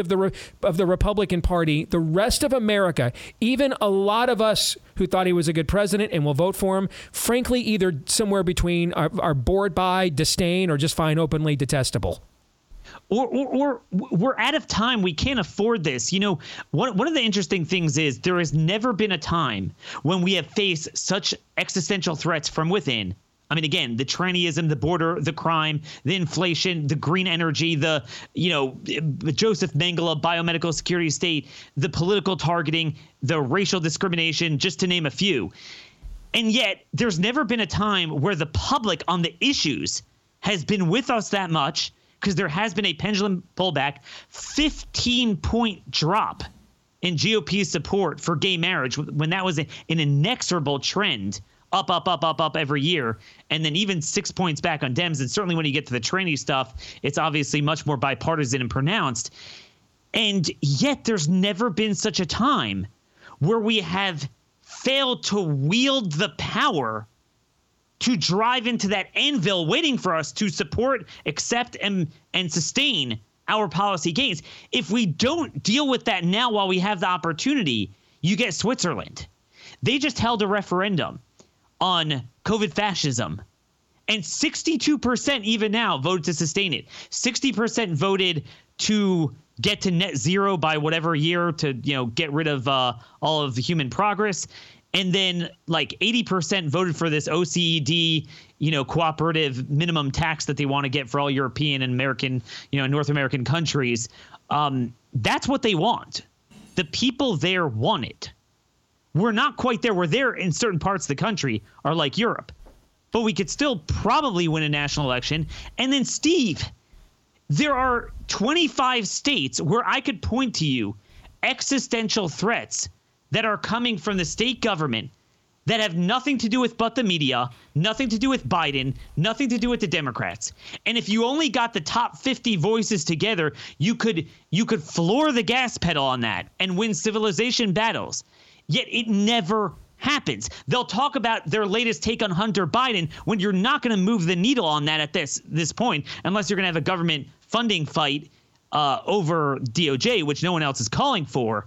of the Republican Party, the rest of America, even a lot of us who thought he was a good president and will vote for him, frankly, either somewhere between are bored by, disdain, or just find openly detestable. Or we're out of time. We can't afford this. You know, one of the interesting things is there has never been a time when we have faced such existential threats from within. I mean, again, the trannyism, the border, the crime, the inflation, the green energy, the Joseph Mengele biomedical security state, the political targeting, the racial discrimination, just to name a few. And yet there's never been a time where the public on the issues has been with us that much. Because there has been a pendulum pullback, 15-point drop in GOP support for gay marriage when that was an inexorable trend, up every year, and then even 6 points back on Dems. And certainly when you get to the tranny stuff, it's obviously much more bipartisan and pronounced. And yet there's never been such a time where we have failed to wield the power to drive into that anvil waiting for us to support, accept, and sustain our policy gains. If we don't deal with that now while we have the opportunity, you get Switzerland. They just held a referendum on COVID fascism, and 62% even now voted to sustain it. 60% voted to get to net zero by whatever year to get rid of all of the human progress. And then like 80% voted for this OECD, cooperative minimum tax that they want to get for all European and American, North American countries. That's what they want. The people there want it. We're not quite there. We're there in certain parts of the country are like Europe, but we could still probably win a national election. And then, Steve, there are 25 states where I could point to you existential threats that are coming from the state government that have nothing to do with but the media, nothing to do with Biden, nothing to do with the Democrats. And if you only got the top 50 voices together, you could floor the gas pedal on that and win civilization battles. Yet it never happens. They'll talk about their latest take on Hunter Biden when you're not going to move the needle on that at this point, unless you're going to have a government funding fight over DOJ, which no one else is calling for.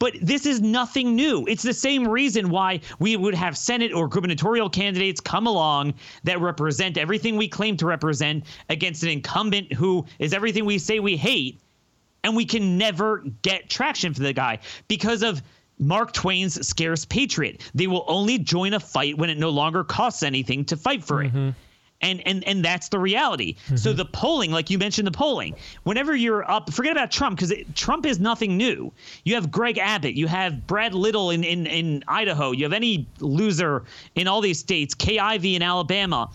But this is nothing new. It's the same reason why we would have Senate or gubernatorial candidates come along that represent everything we claim to represent against an incumbent who is everything we say we hate, and we can never get traction for the guy because of Mark Twain's scarce patriot. They will only join a fight when it no longer costs anything to fight for it. And that's the reality. Mm-hmm. So the polling, like you mentioned the polling, whenever you're up, forget about Trump because Trump is nothing new. You have Greg Abbott. You have Brad Little in Idaho. You have any loser in all these states, Kay Ivey in Alabama.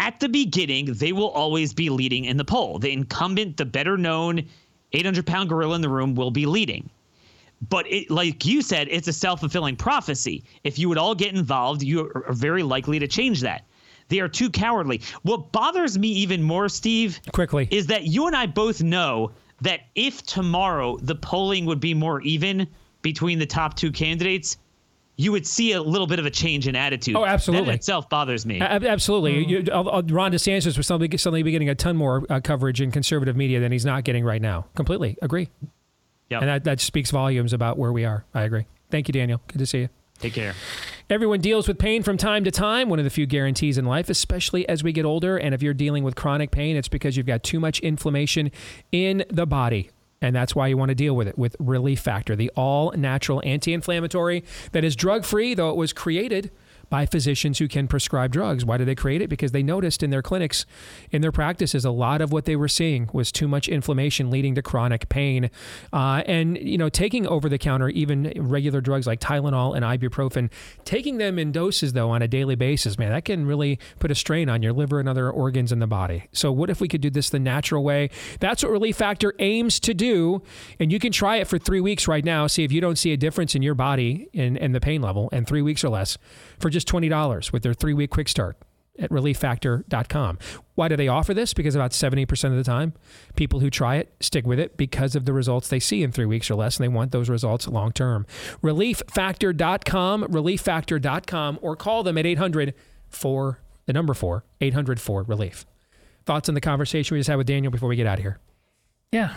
At the beginning, they will always be leading in the poll. The incumbent, the better known 800-pound gorilla in the room will be leading. But like you said, it's a self-fulfilling prophecy. If you would all get involved, you are very likely to change that. They are too cowardly. What bothers me even more, Steve, quickly, is that you and I both know that if tomorrow the polling would be more even between the top two candidates, you would see a little bit of a change in attitude. Oh, absolutely. That in itself bothers me. Absolutely. Ron DeSantis was suddenly getting a ton more coverage in conservative media than he's not getting right now. Completely agree. Yep. And that speaks volumes about where we are. I agree. Thank you, Daniel. Good to see you. Take care. Everyone deals with pain from time to time, one of the few guarantees in life, especially as we get older. And if you're dealing with chronic pain, it's because you've got too much inflammation in the body. And that's why you want to deal with it with Relief Factor, the all-natural anti-inflammatory that is drug-free, though it was created by physicians who can prescribe drugs. Why did they create it? Because they noticed in their clinics, in their practices, a lot of what they were seeing was too much inflammation leading to chronic pain. And, you know, taking over-the-counter, even regular drugs like Tylenol and ibuprofen, taking them in doses, though, on a daily basis, man, that can really put a strain on your liver and other organs in the body. So what if we could do this the natural way? That's what Relief Factor aims to do. And you can try it for 3 weeks right now. See if you don't see a difference in your body and the pain level in 3 weeks or less for just $20 with their 3-week quick start at relieffactor.com. Why do they offer this? Because about 70% of the time, people who try it stick with it because of the results they see in 3 weeks or less, and they want those results long term. Relieffactor.com, relieffactor.com, or call them at 800-4-RELIEF. Thoughts on the conversation we just had with Daniel before we get out of here? Yeah,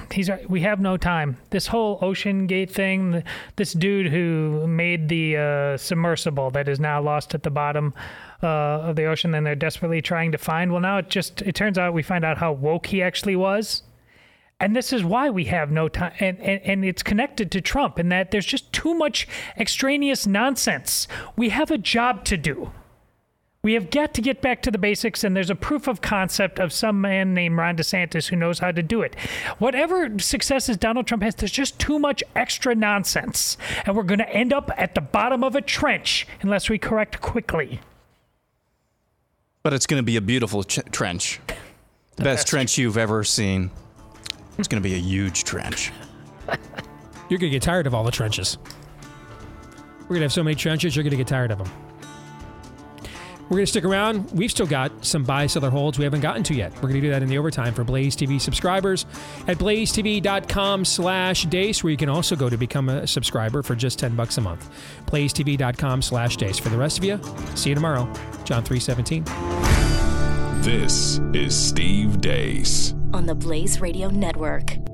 we have no time. This whole Ocean Gate thing, this dude who made the submersible that is now lost at the bottom of the ocean and they're desperately trying to find. Well, now it turns out we find out how woke he actually was. And this is why we have no time. And it's connected to Trump in that there's just too much extraneous nonsense. We have a job to do. We have got to get back to the basics, and there's a proof of concept of some man named Ron DeSantis who knows how to do it. Whatever successes Donald Trump has, there's just too much extra nonsense, and we're going to end up at the bottom of a trench unless we correct quickly. But it's going to be a beautiful trench. The best trench you've ever seen. It's going to be a huge trench. You're going to get tired of all the trenches. We're going to have so many trenches, you're going to get tired of them. We're going to stick around. We've still got some buy, sell, or holds we haven't gotten to yet. We're going to do that in the overtime for Blaze TV subscribers at blazetv.com/Deace, where you can also go to become a subscriber for just $10 a month. blazetv.com/Deace. For the rest of you, see you tomorrow. John 3:17. This is Steve Deace on the Blaze Radio Network.